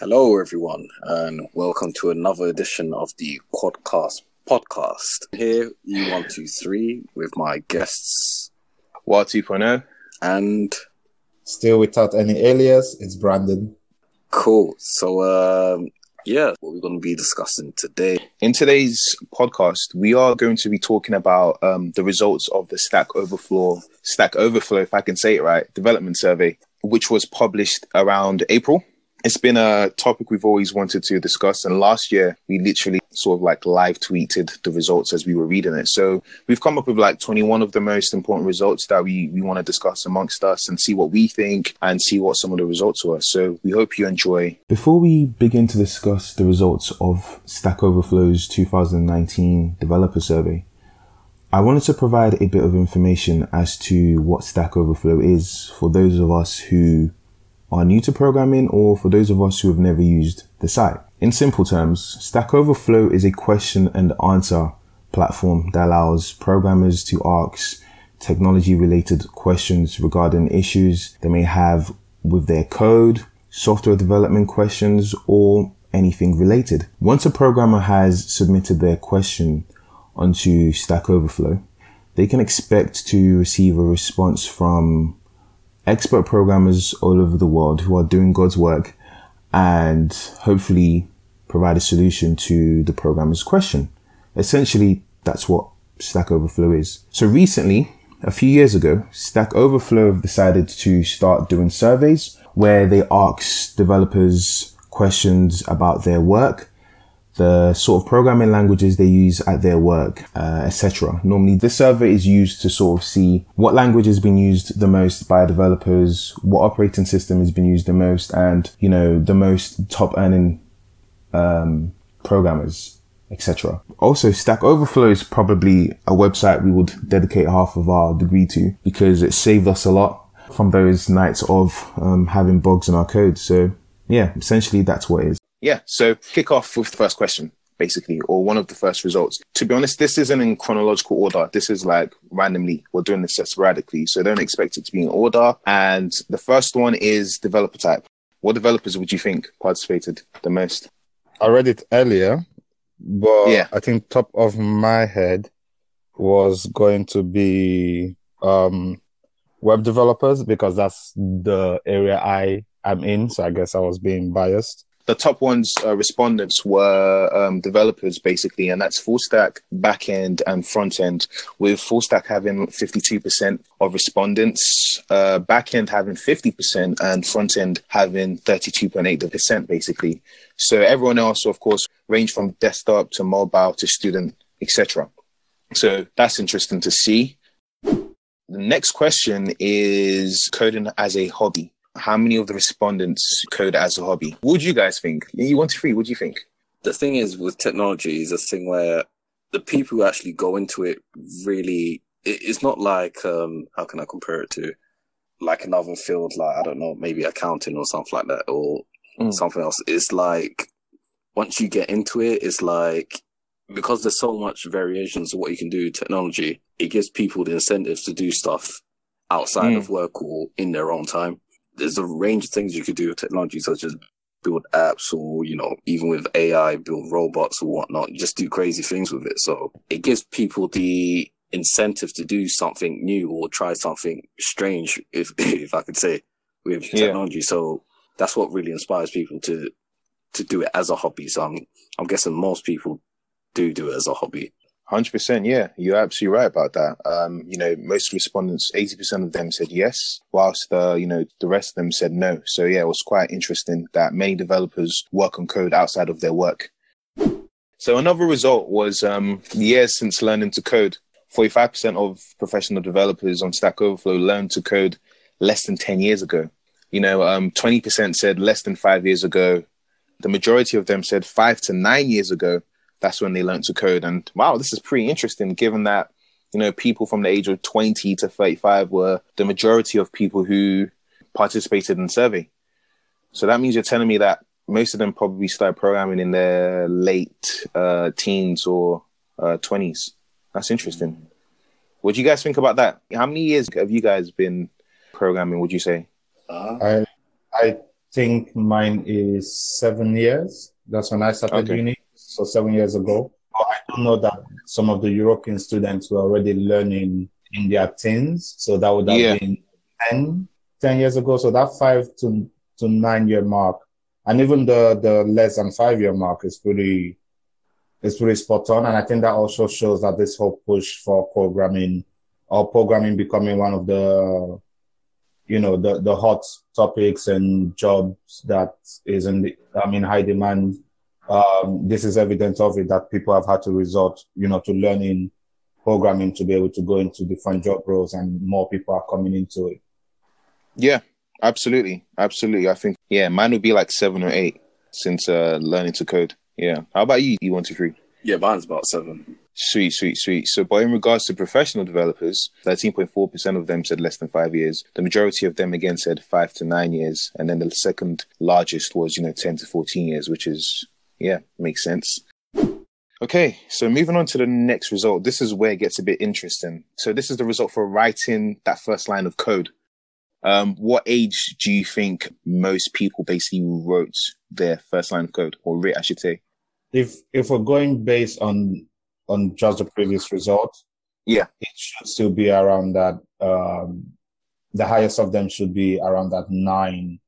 Hello, everyone, and welcome to another edition of the Quadcast podcast. Here, E123 with my guests, Wa 2.0, and still without any alias, it's Brandon. Cool. So, yeah, what we're going to be discussing today. In today's podcast, we are going to be talking about the results of the Stack Overflow, if I can say it right, development survey, which was published around April. It's been a topic we've always wanted to discuss. And last year, we literally sort of like live tweeted the results as we were reading it. So we've come up with like 21 of the most important results that we want to discuss amongst us and see what we think and see what some of the results were. So we hope you enjoy. Before we begin to discuss the results of Stack Overflow's 2019 developer survey, I wanted to provide a bit of information as to what Stack Overflow is for those of us who are new to programming or for those of us who have never used the site. In simple terms, Stack Overflow is a question and answer platform that allows programmers to ask technology-related questions regarding issues they may have with their code, software development questions, or anything related. Once a programmer has submitted their question onto Stack Overflow, they can expect to receive a response from expert programmers all over the world who are doing God's work and hopefully provide a solution to the programmer's question. Essentially, that's what Stack Overflow is. So recently, a few years ago, Stack Overflow decided to start doing surveys where they ask developers questions about their work, the sort of programming languages they use at their work, etc. Normally, this survey is used to sort of see what language has been used the most by developers, what operating system has been used the most, and, you know, the most top-earning programmers, etc. Also, Stack Overflow is probably a website we would dedicate half of our degree to because it saved us a lot from those nights of having bugs in our code. So, yeah, essentially, that's what it is. Yeah, so kick off with the first question, basically, or one of the first results. To be honest, this isn't in chronological order. This is like randomly. We're doing this sporadically, so don't expect it to be in order. And the first one is developer type. What developers would you think participated the most? I read it earlier, but yeah. I think top of my head was going to be web developers because that's the area I am in. So I guess I was being biased. The top ones respondents were developers, basically, and that's full stack, back end, and front end, with full stack having 52% of respondents, back end having 50%, and front end having 32.8%, basically. So everyone else, of course, ranged from desktop to mobile to student, etc. So that's interesting to see. The next question is coding as a hobby. How many of the respondents code as a hobby? What do you guys think? E123, what do you think? The thing is with technology is a thing where the people who actually go into it really, it's not like, how can I compare it to like another field? Like, I don't know, maybe accounting or something like that or something else. It's like, once you get into it, it's like, because there's so much variations of what you can do with technology, it gives people the incentives to do stuff outside of work or in their own time. There's a range of things you could do with technology, such as build apps or, you know, even with AI, build robots or whatnot, just do crazy things with it. So it gives people the incentive to do something new or try something strange, if I could say, with technology. Yeah. So that's what really inspires people to do it as a hobby. So I'm guessing most people do it as a hobby. 100%, yeah, you're absolutely right about that. You know, most respondents, 80% of them said yes, whilst the rest of them said no. So yeah, it was quite interesting that many developers work on code outside of their work. So another result was years since learning to code. 45% of professional developers on Stack Overflow learned to code less than 10 years ago. You know, 20% said less than 5 years ago. The majority of them said 5 to 9 years ago. That's when they learned to code. And wow, this is pretty interesting, given that, you know, people from the age of 20 to 35 were the majority of people who participated in the survey. So that means you're telling me that most of them probably started programming in their late teens or 20s. That's interesting. What do you guys think about that? How many years have you guys been programming, would you say? I think mine is 7 years. That's when I started uni, so 7 years ago. But I do know that some of the European students were already learning in their teens, so that would have been 10 years ago. So that 5 to 9 year mark, and even the less than 5 year mark is pretty spot on. And I think that also shows that this whole push for programming, or programming becoming one of the, you know, the hot topics and jobs that is in the, I mean, high demand. This is evidence of it, that people have had to resort, you know, to learning programming to be able to go into different job roles, and more people are coming into it. Yeah, absolutely. Absolutely. I think, yeah, mine would be like 7 or 8 since learning to code. Yeah. How about you, E123? Yeah, mine's about 7. Sweet, sweet, sweet. So, but in regards to professional developers, 13.4% of them said less than 5 years. The majority of them, again, said 5 to 9 years. And then the second largest was, you know, 10 to 14 years, which is, yeah, makes sense. Okay, so moving on to the next result. This is where it gets a bit interesting. So this is the result for writing that first line of code. What age do you think most people basically wrote their first line of code, or writ, I should say? If we're going based on just the previous result, yeah, it should still be around that. The highest of them should be around that 9,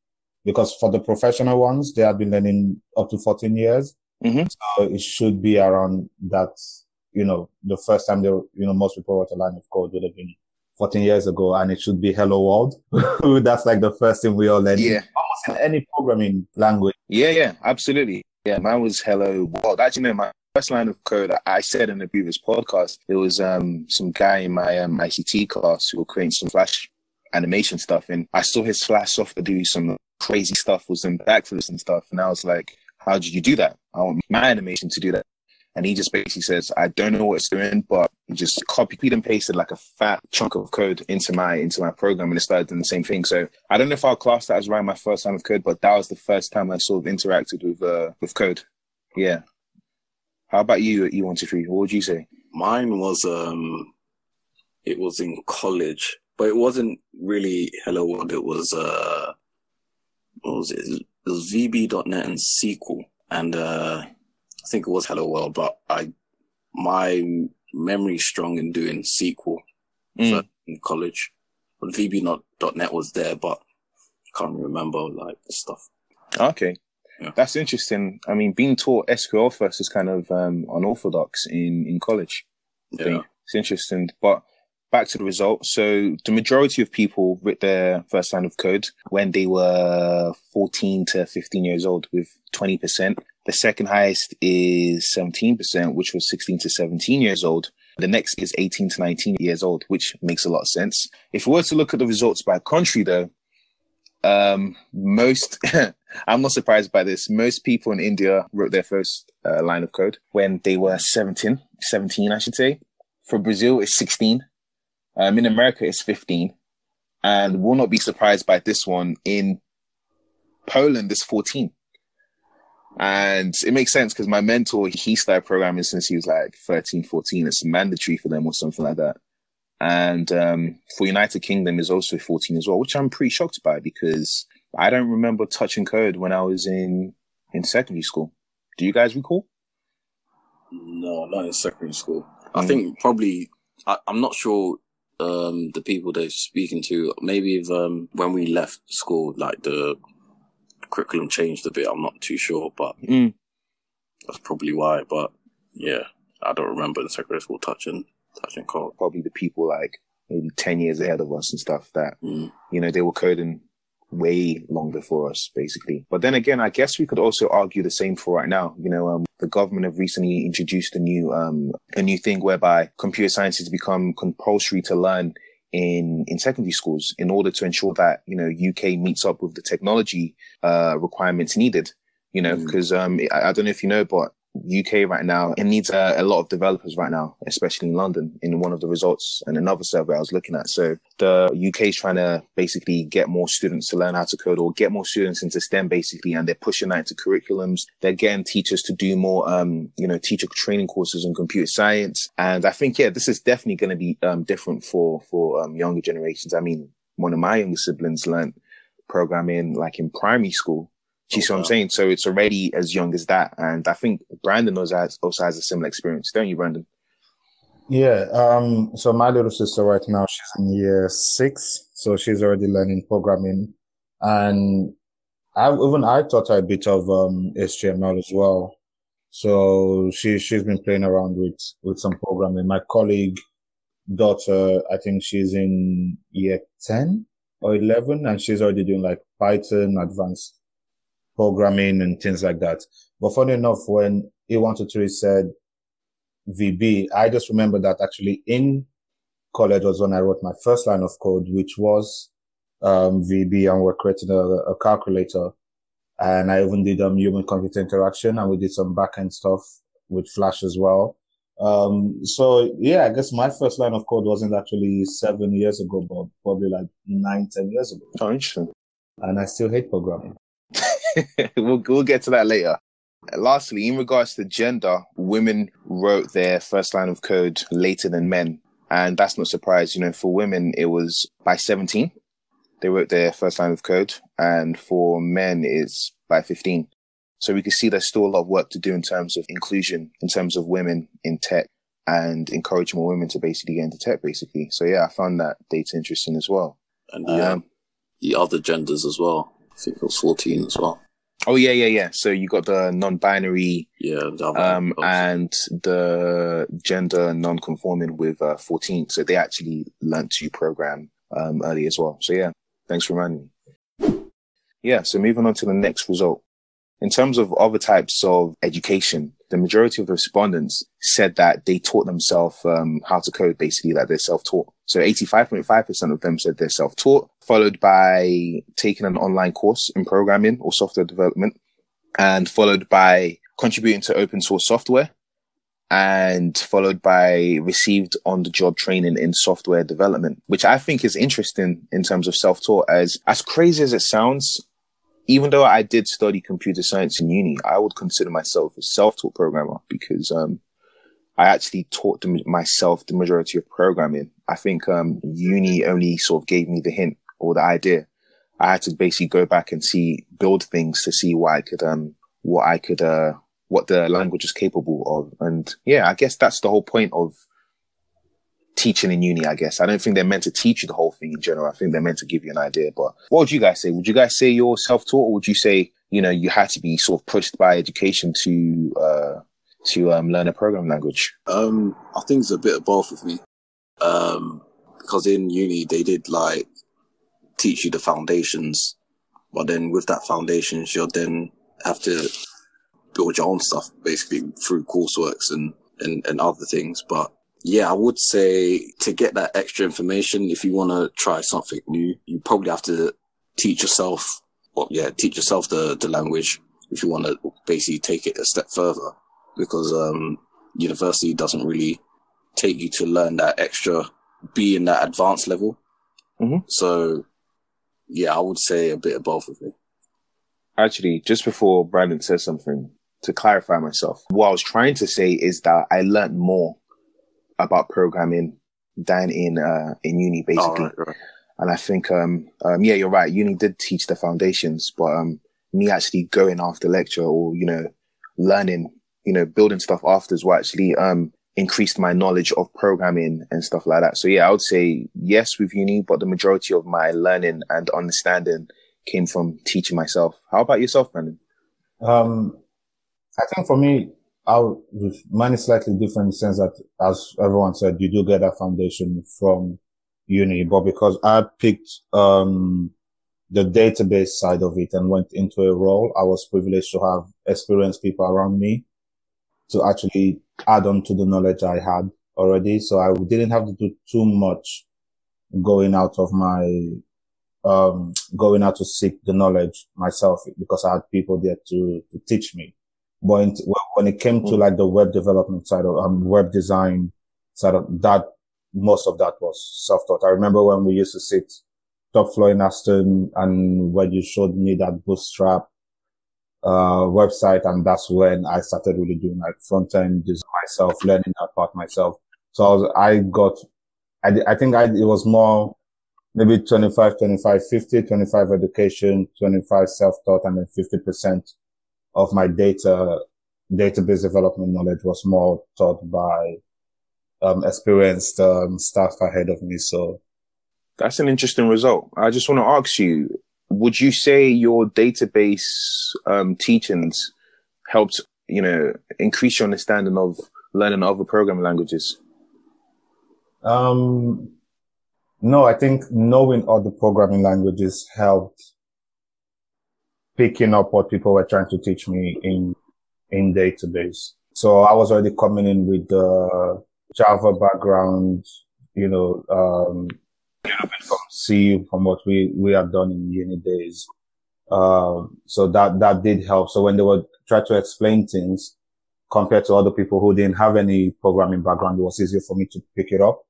because for the professional ones, they have been learning up to 14 years. Mm-hmm. So it should be around that, you know, the first time they, you know, most people wrote a line of code would have been 14 years ago, and it should be hello world. That's like the first thing we all learned. Yeah. Almost in any programming language. Yeah, yeah, absolutely. Yeah, mine was hello world. Actually, no, my first line of code, I said in the previous podcast, it was some guy in my ICT class who was creating some Flash animation stuff, and I saw his Flash software do some crazy stuff with some backflips and stuff, and I was like, how did you do that? I want my animation to do that. And he just basically says, I don't know what it's doing, but he just copied and pasted like a fat chunk of code into my program, and it started doing the same thing. So I don't know if I'll class that as writing my first time of code, but that was the first time I sort of interacted with code. Yeah. How about you at E123? What would you say? Mine was, it was in college, but it wasn't really hello world. It was, what was it? It was VB.net and SQL. And, I think it was hello world, but my memory's strong in doing SQL so in college. But VB.net was there, but I can't remember like stuff. Okay. Yeah. That's interesting. I mean, being taught SQL first is kind of unorthodox in college. I think. It's interesting. But back to the results. So the majority of people wrote their first line of code when they were 14 to 15 years old, with 20%. The second highest is 17%, which was 16 to 17 years old. The next is 18 to 19 years old, which makes a lot of sense. If we were to look at the results by country, though, I'm not surprised by this. Most people in India wrote their first line of code when they were 17, I should say. For Brazil, it's 16. In America, it's 15, and we'll not be surprised by this one. In Poland, it's 14, and it makes sense because my mentor, he started programming since he was like 13, 14. It's mandatory for them or something like that. And for United Kingdom, is also 14 as well, which I'm pretty shocked by because I don't remember touching code when I was in secondary school. Do you guys recall? No, not in secondary school. I think probably I'm not sure. The people they're speaking to, maybe if, when we left school, like the curriculum changed a bit. I'm not too sure, but that's probably why. But yeah, I don't remember the secondary school touching code. Probably the people like maybe 10 years ahead of us and stuff that, you know, they were coding way long before us, basically. But then again, I guess we could also argue the same for right now. You know, the government have recently introduced a new thing whereby computer science has become compulsory to learn in secondary schools in order to ensure that, you know, UK meets up with the technology requirements needed, you know, because I don't know if you know, but UK right now, it needs a lot of developers right now, especially in London, in one of the results and another survey I was looking at. So the UK is trying to basically get more students to learn how to code, or get more students into STEM basically, and they're pushing that into curriculums. They're getting teachers to do more, you know, teacher training courses on computer science. And I think, yeah, this is definitely going to be different for younger generations. I mean, one of my younger siblings learned programming like in primary school. Do you see what I'm saying? So it's already as young as that. And I think Brandon also has a similar experience, don't you, Brandon? Yeah. So my little sister right now, she's in year 6. So she's already learning programming. And I taught her a bit of HTML as well. So she's been playing around with some programming. My colleague daughter, I think she's in year 10 or 11, and she's already doing like Python, advanced programming and things like that. But funny enough, when E123 said VB, I just remember that actually in college was when I wrote my first line of code, which was VB, and we're creating a calculator. And I even did human-computer interaction, and we did some back-end stuff with Flash as well. So yeah, I guess my first line of code wasn't actually 7 years ago, but probably like 9, 10 years ago. Oh, interesting. And I still hate programming. We'll get to that later. Lastly, in regards to gender, women wrote their first line of code later than men. And that's not surprising. You know, for women, it was by 17. They wrote their first line of code. And for men, it's by 15. So we can see there's still a lot of work to do in terms of inclusion, in terms of women in tech, and encourage more women to basically get into tech, basically. So yeah, I found that data interesting as well. And the other genders as well. I think it was 14 as well. Oh, yeah. So you got the non-binary and the gender non-conforming with 14. So they actually learned to program early as well. So yeah, thanks for reminding me. Yeah, so moving on to the next result. In terms of other types of education, the majority of the respondents said that they taught themselves how to code, basically, that they're self-taught. So 85.5% of them said they're self-taught, followed by taking an online course in programming or software development, and followed by contributing to open source software, and followed by received on-the-job training in software development, which I think is interesting in terms of self-taught. As crazy as it sounds, even though I did study computer science in uni, I would consider myself a self-taught programmer because I actually taught myself the majority of programming. I think uni only sort of gave me the hint or the idea. I had to basically go back and build things to see what the language is capable of. And yeah, I guess that's the whole point of teaching in uni, I guess. I don't think they're meant to teach you the whole thing in general. I think they're meant to give you an idea. But what would you guys say? Would you guys say you're self-taught, or would you say, you know, you had to be sort of pushed by education to learn a programming language? I think it's a bit of both with me. Because in uni, they did like teach you the foundations, but then with that foundations, you'll then have to build your own stuff basically through courseworks and other things. But yeah, I would say to get that extra information, if you want to try something new, you probably have to teach yourself the language if you want to basically take it a step further, because university doesn't really take you to learn that extra, be in that advanced level. Mm-hmm. So yeah, I would say a bit of both of it. Actually, just before Brandon says something, to clarify myself, what I was trying to say is that I learned more about programming than in uni, basically. Oh, right. And I think, yeah, you're right. Uni did teach the foundations, but me actually going after lecture or, you know, learning, you know, building stuff afters will actually increased my knowledge of programming and stuff like that. So yeah, I would say yes with uni, but the majority of my learning and understanding came from teaching myself. How about yourself, Brandon? I think for me, mine is slightly different in the sense that, as everyone said, you do get that foundation from uni, but because I picked the database side of it and went into a role, I was privileged to have experienced people around me to actually add on to the knowledge I had already. So I didn't have to do too much going out to seek the knowledge myself, because I had people there to teach me. But when it came to like the web development side of web design side of that, most of that was self-taught. I remember when we used to sit top floor in Aston, and when you showed me that Bootstrap website, and that's when I started really doing like front-end design myself, learning that part myself. So I think it was more maybe 25, 25, 50, 25 education, 25 self-taught, and then 50% of my database development knowledge was more taught by experienced staff ahead of me. So that's an interesting result. I just want to ask you, would you say your database teachings helped, you know, increase your understanding of learning other programming languages? No, I think knowing other programming languages helped picking up what people were trying to teach me in database. So I was already coming in with the Java background, you know, from C, from what we have done in uni days. So that did help. So when they were trying to explain things compared to other people who didn't have any programming background, it was easier for me to pick it up.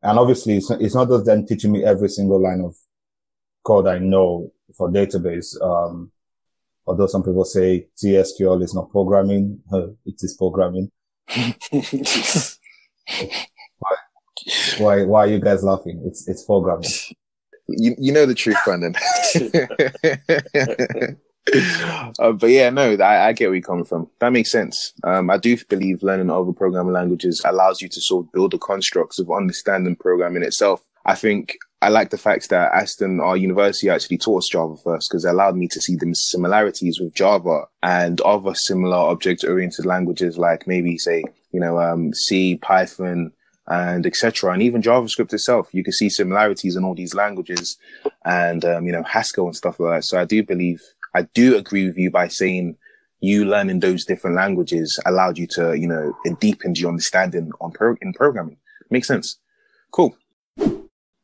And obviously it's not just them teaching me every single line of code I know for database. Although some people say TSQL is not programming, it is programming. Why are you guys laughing? It's programming. You know the truth, Brandon. But yeah, no, I get where you're coming from. That makes sense. I do believe learning other programming languages allows you to sort of build the constructs of understanding programming itself. I think I like the fact that Aston, our university, actually taught us Java first, because it allowed me to see the similarities with Java and other similar object-oriented languages, like maybe, say, you know, C, Python, and etc. And even JavaScript itself, you can see similarities in all these languages, and you know, Haskell and stuff like that. So I do agree with you by saying you learning those different languages allowed you to, you know, it deepened your understanding in programming. Makes sense. Cool.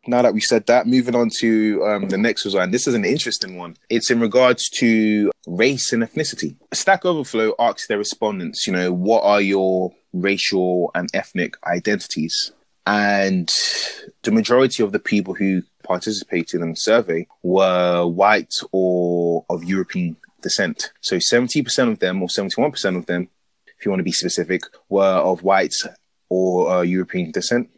Now that we said that, moving on to the next result, and this is an interesting one. It's in regards to race and ethnicity. Stack Overflow asks their respondents, you know, what are your racial and ethnic identities? And the majority of the people who participated in the survey were white or of European descent. So 70% of them, or 71% of them, if you want to be specific, were of white or European descent,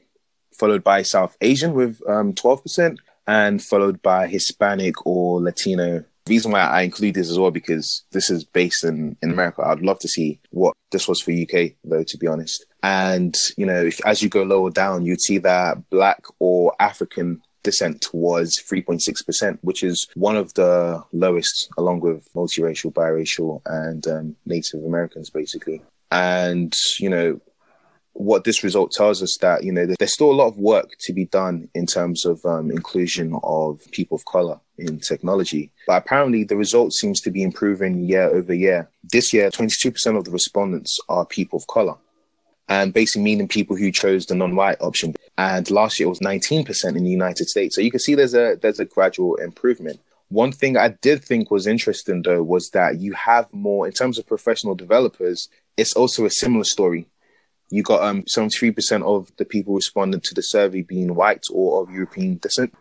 followed by South Asian with 12%, and followed by Hispanic or Latino. The reason why I include this as well, because this is based in America. I'd love to see what this was for UK, though, to be honest. And, you know, as you go lower down, you'd see that Black or African descent was 3.6%, which is one of the lowest, along with multiracial, biracial, and Native Americans, basically. And, you know, what this result tells us that, you know, there's still a lot of work to be done in terms of inclusion of people of color in technology. But apparently the result seems to be improving year over year. This year, 22% of the respondents are people of color, and basically meaning people who chose the non-white option. And last year it was 19% in the United States. So you can see there's a gradual improvement. One thing I did think was interesting, though, was that you have more, in terms of professional developers, it's also a similar story. You got 73% of the people responding to the survey being white or of European descent,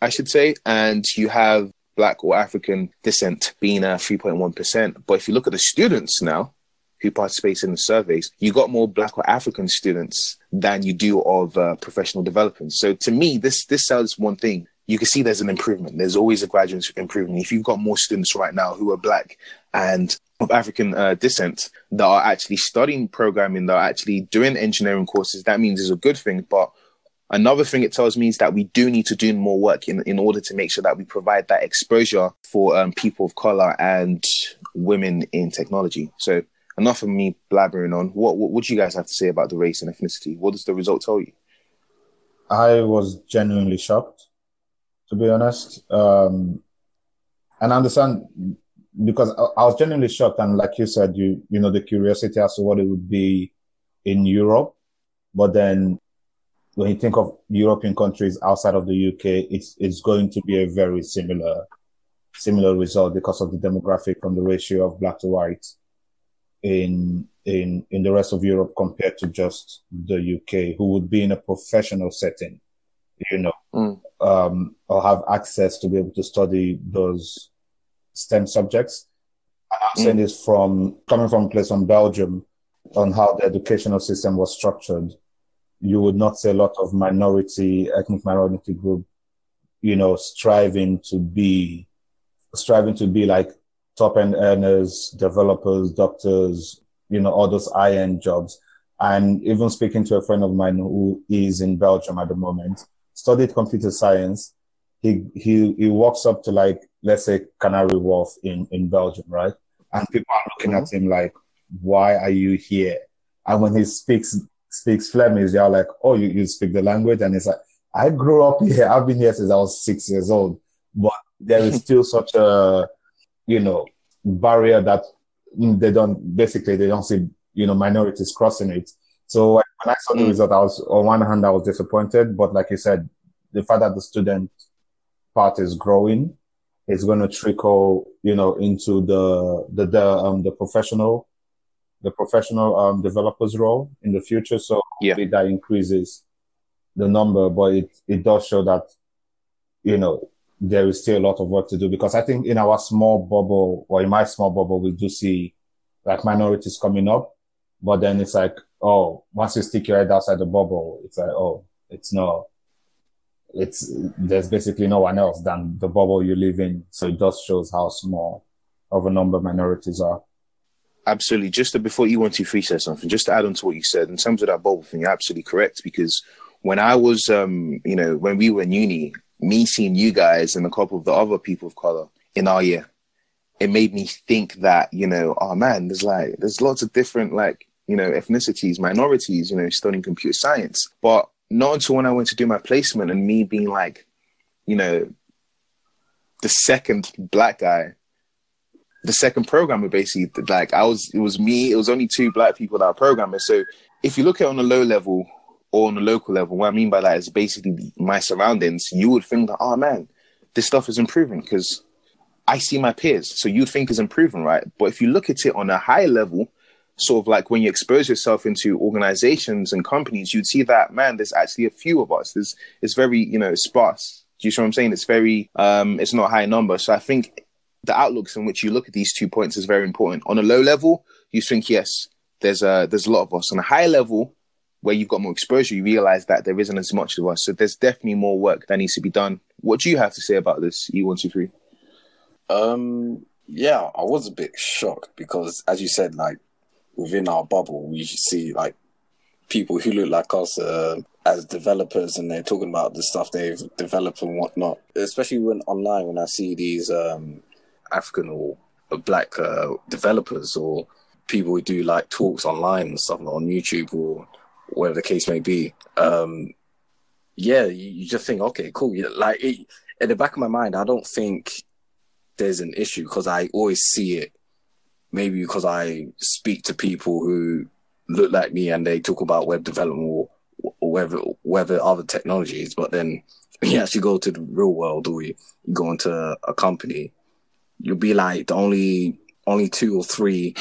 I should say. And you have Black or African descent being 3.1%. But if you look at the students now who participated in the surveys, you got more Black or African students than you do of professional developers. So to me, this tells one thing. You can see there's an improvement. There's always a gradual improvement. If you've got more students right now who are Black and of African descent that are actually studying programming, that are actually doing engineering courses, that means it's a good thing. But another thing it tells me is that we do need to do more work in order to make sure that we provide that exposure for people of color and women in technology. So enough of me blabbering on. What do you guys have to say about the race and ethnicity? What does the result tell you? I was genuinely shocked, to be honest. And I understand, because I was genuinely shocked. And like you said, you know, the curiosity as to what it would be in Europe. But then when you think of European countries outside of the UK, it's going to be a very similar result because of the demographic and the ratio of black to white in the rest of Europe compared to just the UK, who would be in a professional setting, you know, or have access to be able to study those STEM subjects. And I'm saying this coming from a place from Belgium, on how the educational system was structured. You would not see a lot of ethnic minority group you know, striving to be like top end earners, developers, doctors, you know, all those high end jobs. And even speaking to a friend of mine who is in Belgium at the moment, studied computer science. He walks up to, like, let's say, Canary Wharf in Belgium, right? And people are looking at him like, why are you here? And when he speaks Flemish, they are like, oh, you speak the language? And it's like, I grew up here. I've been here since I was 6 years old. But there is still such a, you know, barrier that they don't see, you know, minorities crossing it. So when I saw the result, I was, on one hand, I was disappointed. But like you said, the fact that the student part is growing, it's going to trickle, you know, into the professional developers role in the future. So hopefully that increases the number, but it does show that, you know, there is still a lot of work to do, because I think in our small bubble, or in my small bubble, we do see like minorities coming up, but then it's like, oh, once you stick your head outside the bubble, it's like, oh, there's basically no one else than the bubble you live in. So it just shows how small of a number minorities are. Absolutely. Just before E123 said something, just to add on to what you said, in terms of that bubble thing, you're absolutely correct. Because when I was, you know, when we were in uni, me seeing you guys and a couple of the other people of color in our year, it made me think that, you know, oh man, there's lots of different, like, you know, ethnicities, minorities, you know, studying computer science. But not until when I went to do my placement and me being like, you know, the second black guy, the second programmer, basically, like it was only two black people that are programmers. So if you look at it on a low level or on a local level, what I mean by that is basically my surroundings, you would think that, oh man, this stuff is improving because I see my peers. So you'd think it's improving, right? But if you look at it on a high level, sort of like when you expose yourself into organizations and companies, you'd see that, man, there's actually a few of us. It's very, you know, sparse. Do you see what I'm saying? It's very, it's not a high number. So I think the outlooks in which you look at these 2 points is very important. On a low level, you think, yes, there's a lot of us. On a high level, where you've got more exposure, you realize that there isn't as much of us. So there's definitely more work that needs to be done. What do you have to say about this, E123? Yeah, I was a bit shocked because, as you said, like, within our bubble, we see like people who look like us as developers, and they're talking about the stuff they've developed and whatnot. Especially when online, when I see these African or black developers or people who do like talks online and stuff on YouTube or whatever the case may be. Yeah, you just think, okay, cool. Like in the back of my mind, I don't think there's an issue because I always see it. Maybe because I speak to people who look like me and they talk about web development or whether other technologies, but then when you actually go to the real world or you go into a company, you'll be like the only two or three,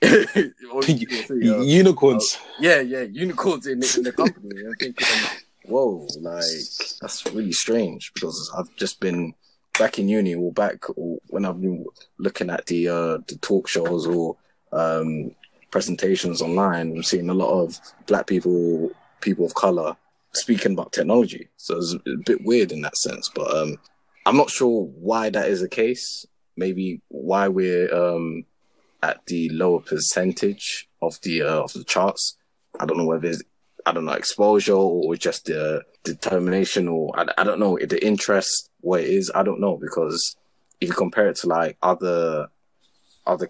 unicorns. Unicorns in the company. I'm thinking, whoa, like that's really strange because I've just been. Back in uni or when I've been looking at the talk shows or presentations online, I'm seeing a lot of black people, people of color speaking about technology. So it's a bit weird in that sense, but I'm not sure why that is the case. Maybe why we're at the lower percentage of the charts. I don't know whether it's, I don't know, exposure or just the determination or I don't know, the interest, what it is, I don't know, because if you compare it to like other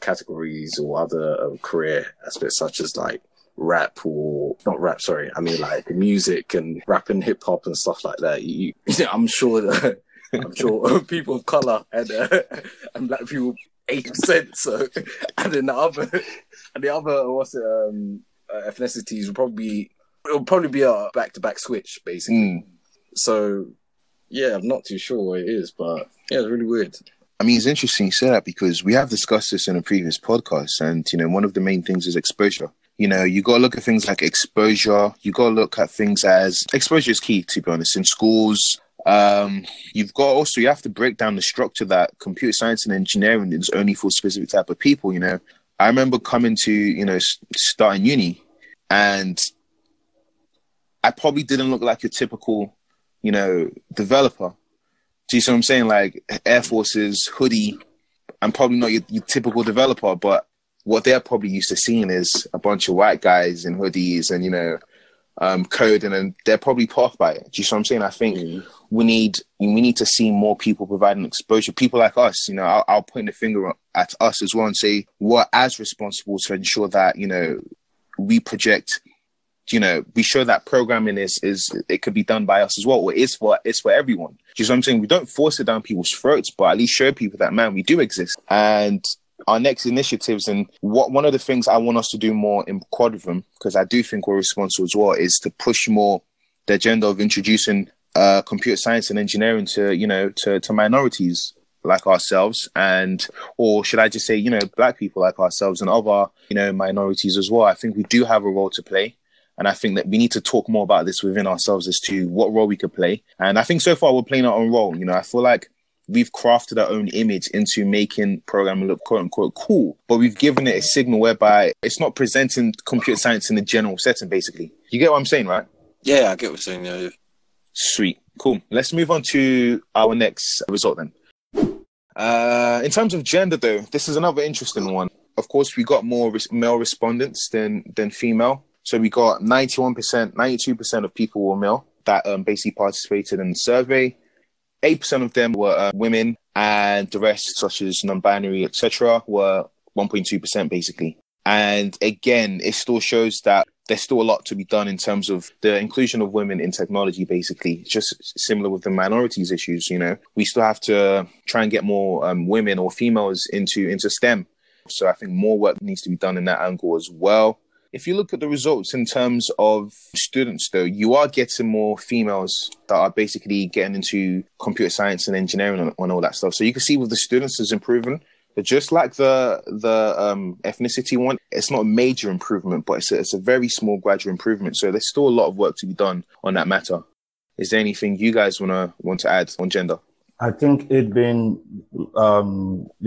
categories or other career aspects such as like like music and rap and hip hop and stuff like that, I'm sure people of color and black people 8%, so and then the other ethnicities would probably. It'll probably be a back-to-back switch, basically. So, yeah, I'm not too sure what it is, but yeah, it's really weird. I mean, it's interesting you say that because we have discussed this in a previous podcast, and, you know, one of the main things is exposure. You know, you got to look at things like exposure. You got to look at things as... Exposure is key, to be honest, in schools. You have to break down the structure that computer science and engineering is only for specific type of people, you know. I remember coming to, you know, starting uni and... I probably didn't look like your typical, you know, developer. Do you see what I'm saying? Like Air Force's hoodie. I'm probably not your typical developer, but what they're probably used to seeing is a bunch of white guys in hoodies and, you know, code, and then they're probably put off by it. Do you see what I'm saying? I think we need to see more people providing exposure. People like us, you know, I'll point the finger at us as well and say we're as responsible to ensure that, you know, we project, you know, we show that programming is it could be done by us as well, or it's for everyone. Do you see what I'm saying? We don't force it down people's throats, but at least show people that, man, we do exist. And our next initiatives, and one of the things I want us to do more in Quadrivum, because I do think we're responsible as well, is to push more the agenda of introducing computer science and engineering to, you know, to minorities like ourselves, and, or should I just say, you know, black people like ourselves and other, you know, minorities as well. I think we do have a role to play. And I think that we need to talk more about this within ourselves as to what role we could play. And I think so far we're playing our own role. You know, I feel like we've crafted our own image into making programming look quote unquote cool, but we've given it a signal whereby it's not presenting computer science in a general setting, basically. You get what I'm saying, right? Yeah, I get what you're saying. Yeah. Sweet. Cool. Let's move on to our next result then. In terms of gender, though, this is another interesting one. Of course, we got more male respondents than female. So we got 91%, 92% of people were male that basically participated in the survey. 8% of them were women, and the rest, such as non-binary, etc., were 1.2% basically. And again, it still shows that there's still a lot to be done in terms of the inclusion of women in technology, basically. It's just similar with the minorities issues, you know. We still have to try and get more women or females into STEM. So I think more work needs to be done in that angle as well. If you look at the results in terms of students, though, you are getting more females that are basically getting into computer science and engineering and all that stuff. So you can see with the students is improving, but just like the ethnicity one, it's not a major improvement, but it's a very small gradual improvement. So there's still a lot of work to be done on that matter. Is there anything you guys want to add on gender? I think it being, you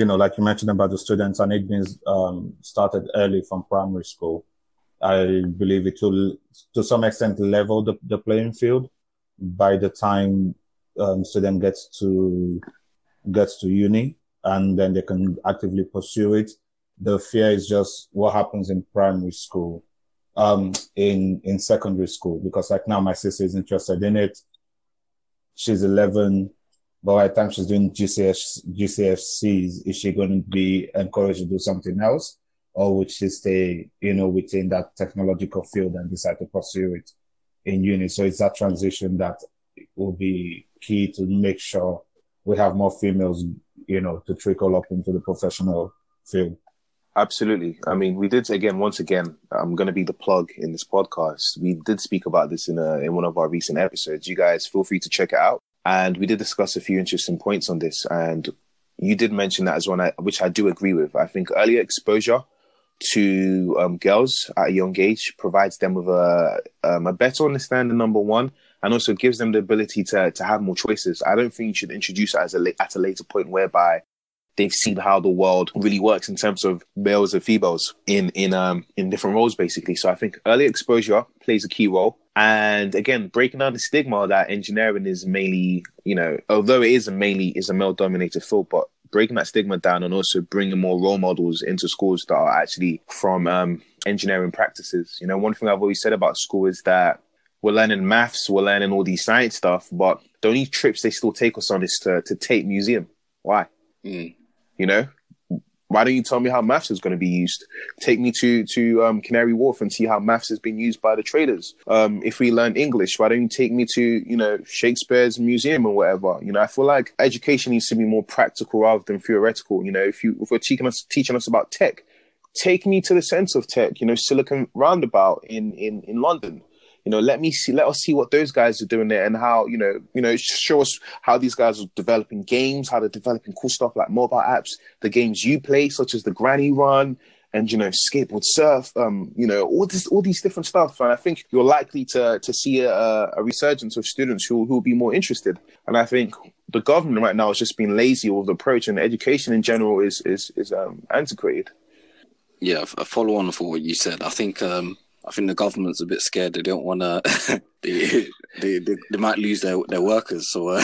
know, like you mentioned about the students, and it being started early from primary school. I believe it will, to some extent, level the playing field by the time student gets to uni, and then they can actively pursue it. The fear is just what happens in primary school, in secondary school, because like now my sister is interested in it. She's 11, but by the time she's doing GCSEs, is she going to be encouraged to do something else? Or would she stay, you know, within that technological field and decide to pursue it in uni? So it's that transition that will be key to make sure we have more females, you know, to trickle up into the professional field. Absolutely. I mean, we did, once again, I'm going to be the plug in this podcast. We did speak about this in one of our recent episodes. You guys feel free to check it out. And we did discuss a few interesting points on this. And you did mention that as one, which I do agree with. I think earlier exposure to girls at a young age provides them with a better understanding, number one, and also gives them the ability to have more choices. I don't think you should introduce it at a later point whereby they've seen how the world really works in terms of males and females in different roles, basically. So I think early exposure plays a key role. And again, breaking down the stigma that engineering is mainly, you know, although it is a male-dominated field, but breaking that stigma down and also bringing more role models into schools that are actually from engineering practices. You know, one thing I've always said about school is that we're learning maths, we're learning all these science stuff, but the only trips they still take us on is to Tate Museum. Why? Mm. You know, why don't you tell me how maths is going to be used? Take me to Canary Wharf and see how maths has been used by the traders. If we learn English, why don't you take me to, you know, Shakespeare's museum or whatever? You know, I feel like education needs to be more practical rather than theoretical. You know, if you're teaching us about tech, take me to the sense of tech. You know, Silicon Roundabout in London. You know, let us see what those guys are doing there and how, you know, show us how these guys are developing games, how they're developing cool stuff like mobile apps, the games you play, such as the Granny Run and, you know, Skateboard Surf, you know, all these different stuff. And I think you're likely to see a resurgence of students who will be more interested. And I think the government right now has just been lazy with the approach, and education in general is antiquated. Yeah, a follow on for what you said. I think I think the government's a bit scared. They don't want to. They might lose their workers. So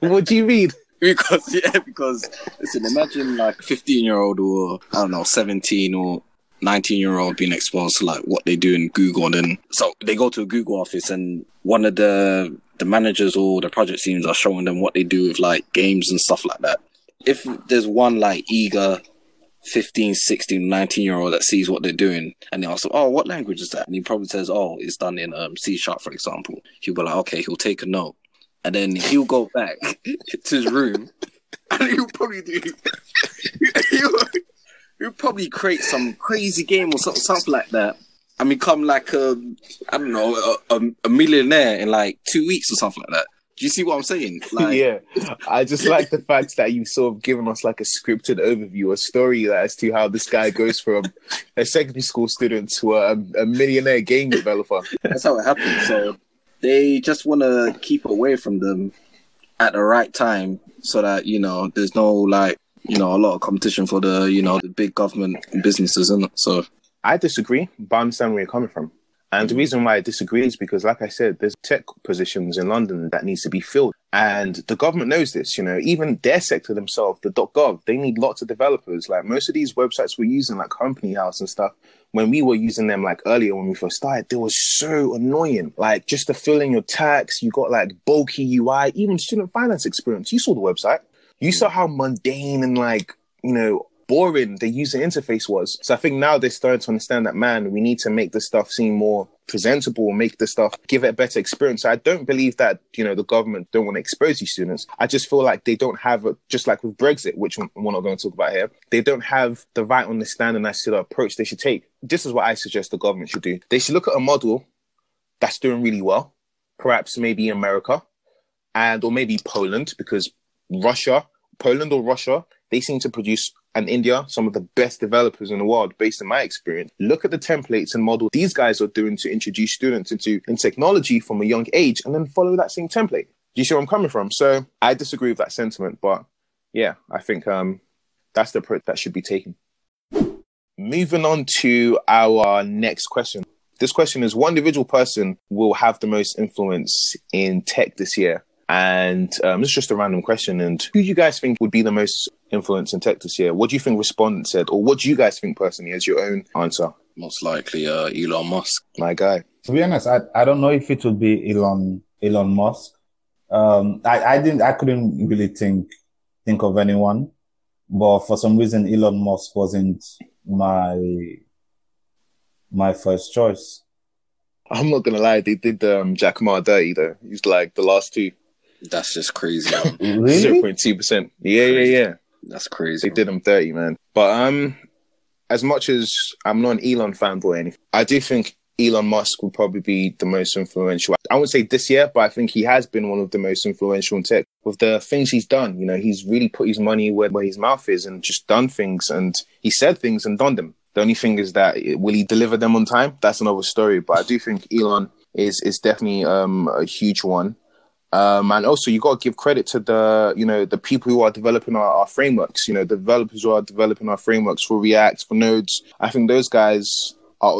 what do you mean? Because listen, imagine like 15-year-old or I don't know 17 or 19-year-old being exposed to like what they do in Google, and then, so they go to a Google office and one of the managers or the project teams are showing them what they do with like games and stuff like that. If there's one like eager 15, 16, 19-year-old that sees what they're doing and they ask him, oh, what language is that? And he probably says, oh, it's done in C#, for example. He'll be like, okay, he'll take a note. And then he'll go back to his room and he'll probably do... he'll probably create some crazy game or something like that and become like, I don't know, a millionaire in like 2 weeks or something like that. Do you see what I'm saying? Like... Yeah, I just like the fact that you've sort of given us like a scripted overview, a story as to how this guy goes from a secondary school student to a millionaire game developer. That's how it happens. So they just want to keep away from them at the right time so that, you know, there's no like, you know, a lot of competition for the, you know, the big government businesses, isn't it? So I disagree, but I understand where you're coming from. And the reason why I disagree is because, like I said, there's tech positions in London that needs to be filled. And the government knows this, you know, even their sector themselves, the .gov, they need lots of developers. Like most of these websites we're using, like Company House and stuff, when we were using them like earlier when we first started, they were so annoying. Like just to fill in your tax, you got like bulky UI, even student finance experience. You saw the website. You saw how mundane and like, you know, boring the user interface was. So I think now they're starting to understand that, man, we need to make this stuff seem more presentable, make the stuff, give it a better experience. So I don't believe that, you know, the government don't want to expose these students. I just feel like they don't have, just like with Brexit, which we're not going to talk about here, they don't have the right understanding as to the approach they should take. This is what I suggest the government should do. They should look at a model that's doing really well, perhaps maybe America and or maybe Poland, because Poland or Russia, they seem to produce, and India, some of the best developers in the world, based on my experience. Look at the templates and model these guys are doing to introduce students into technology from a young age, and then follow that same template. Do you see where I'm coming from? So I disagree with that sentiment, but yeah, I think that's the approach that should be taken. Moving on to our next question. This question is, one individual person will have the most influence in tech this year. And it's just a random question. And who do you guys think would be the most influence in tech this year? What do you think respondents said? Or what do you guys think personally as your own answer? Most likely Elon Musk. My guy. To be honest, I don't know if it would be Elon Musk. I couldn't really think of anyone. But for some reason, Elon Musk wasn't my first choice. I'm not going to lie. They did Jack Ma dirty, though. He's like the last two. That's just crazy. Really? 0.2%. Yeah. That's crazy. They did them dirty, man. But as much as I'm not an Elon fanboy or anything, I do think Elon Musk will probably be the most influential. I wouldn't say this year, but I think he has been one of the most influential in tech with the things he's done. You know, he's really put his money where his mouth is and just done things. And he said things and done them. The only thing is that will he deliver them on time? That's another story. But I do think Elon is definitely a huge one. And also, you got to give credit to the people who are developing our frameworks, you know, developers who are developing our frameworks for React, for Nodes. I think those guys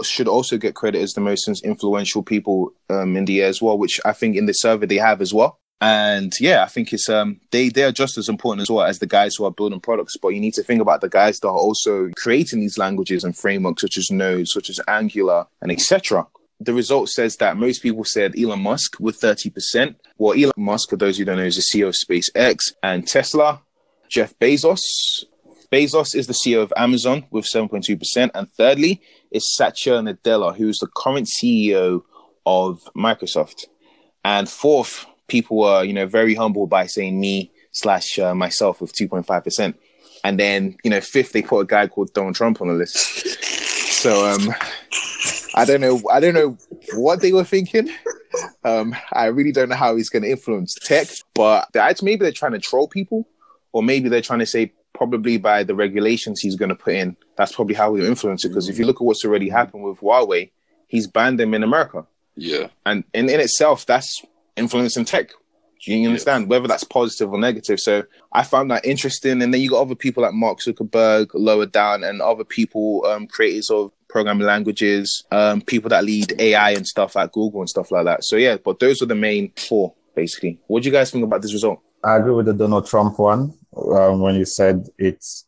should also get credit as the most influential people in the year as well, which I think in the survey they have as well. And yeah, I think it's they are just as important as well as the guys who are building products. But you need to think about the guys that are also creating these languages and frameworks, such as Node, such as Angular, and etc. The result says that most people said Elon Musk with 30%. Well, Elon Musk, for those who don't know, is the CEO of SpaceX and Tesla. Jeff Bezos. Bezos is the CEO of Amazon with 7.2%. And thirdly, is Satya Nadella, who is the current CEO of Microsoft. And fourth, people were, you know, very humble by saying me/myself with 2.5%. And then, you know, fifth, they put a guy called Donald Trump on the list. So, I don't know what they were thinking. I really don't know how he's going to influence tech, but maybe they're trying to troll people, or maybe they're trying to say probably by the regulations he's going to put in, that's probably how he'll influence it. Because if you look at what's already happened with Huawei, he's banned them in America. Yeah. And in itself, that's influencing tech. Do you understand? Whether that's positive or negative. So I found that interesting. And then you got other people like Mark Zuckerberg lower down, and other people, creators of programming languages, people that lead AI and stuff at Google and stuff like that. So yeah, but those are the main four, basically. What do you guys think about this result? I agree with the Donald Trump one, when you said it's,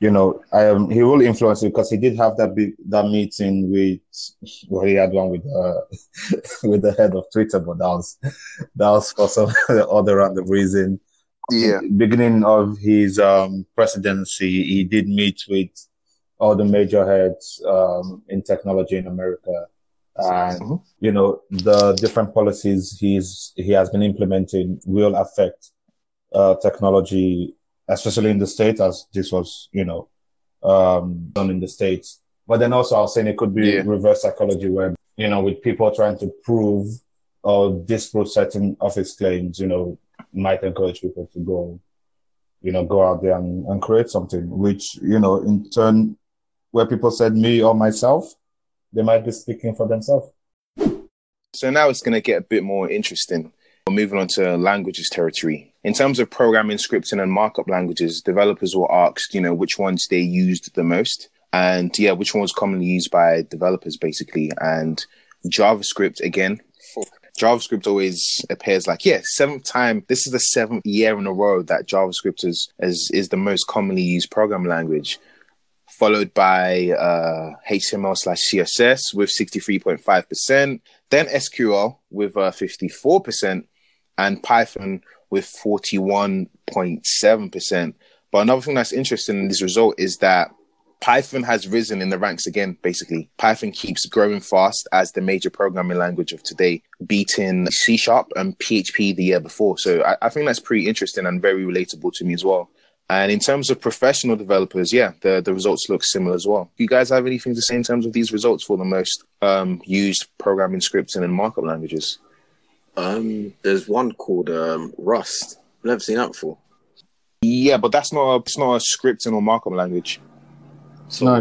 you know, he will influence you, because he did have that meeting with, well, he had one with the head of Twitter, but that was for some other random reason. Yeah. Beginning of his presidency, he did meet with all the major heads in technology in America, and you know, the different policies he has been implementing will affect technology, especially in the States, as this was, you know, done in the States. But then also I was saying it could be reverse psychology, where, you know, with people trying to prove or disprove certain of his claims, you know, might encourage people to go out there and create something, which, you know, in turn, where people said me or myself, they might be speaking for themselves. So now it's going to get a bit more interesting. We're moving on to languages territory. In terms of programming, scripting, and markup languages, developers were asked, you know, which ones they used the most, and yeah, which ones commonly used by developers, basically. And JavaScript, again, JavaScript always appears like, seventh time. This is the seventh year in a row that JavaScript is the most commonly used programming language, followed by HTML/CSS with 63.5%, then SQL with 54%, and Python with 41.7%. But another thing that's interesting in this result is that Python has risen in the ranks again, basically. Python keeps growing fast as the major programming language of today, beating C# and PHP the year before. So I think that's pretty interesting and very relatable to me as well. And in terms of professional developers, the results look similar as well. Do you guys have anything to say in terms of these results for the most used programming, scripting, and markup languages? There's one called Rust. I've never seen that before. Yeah, but it's not a scripting or markup language. So no,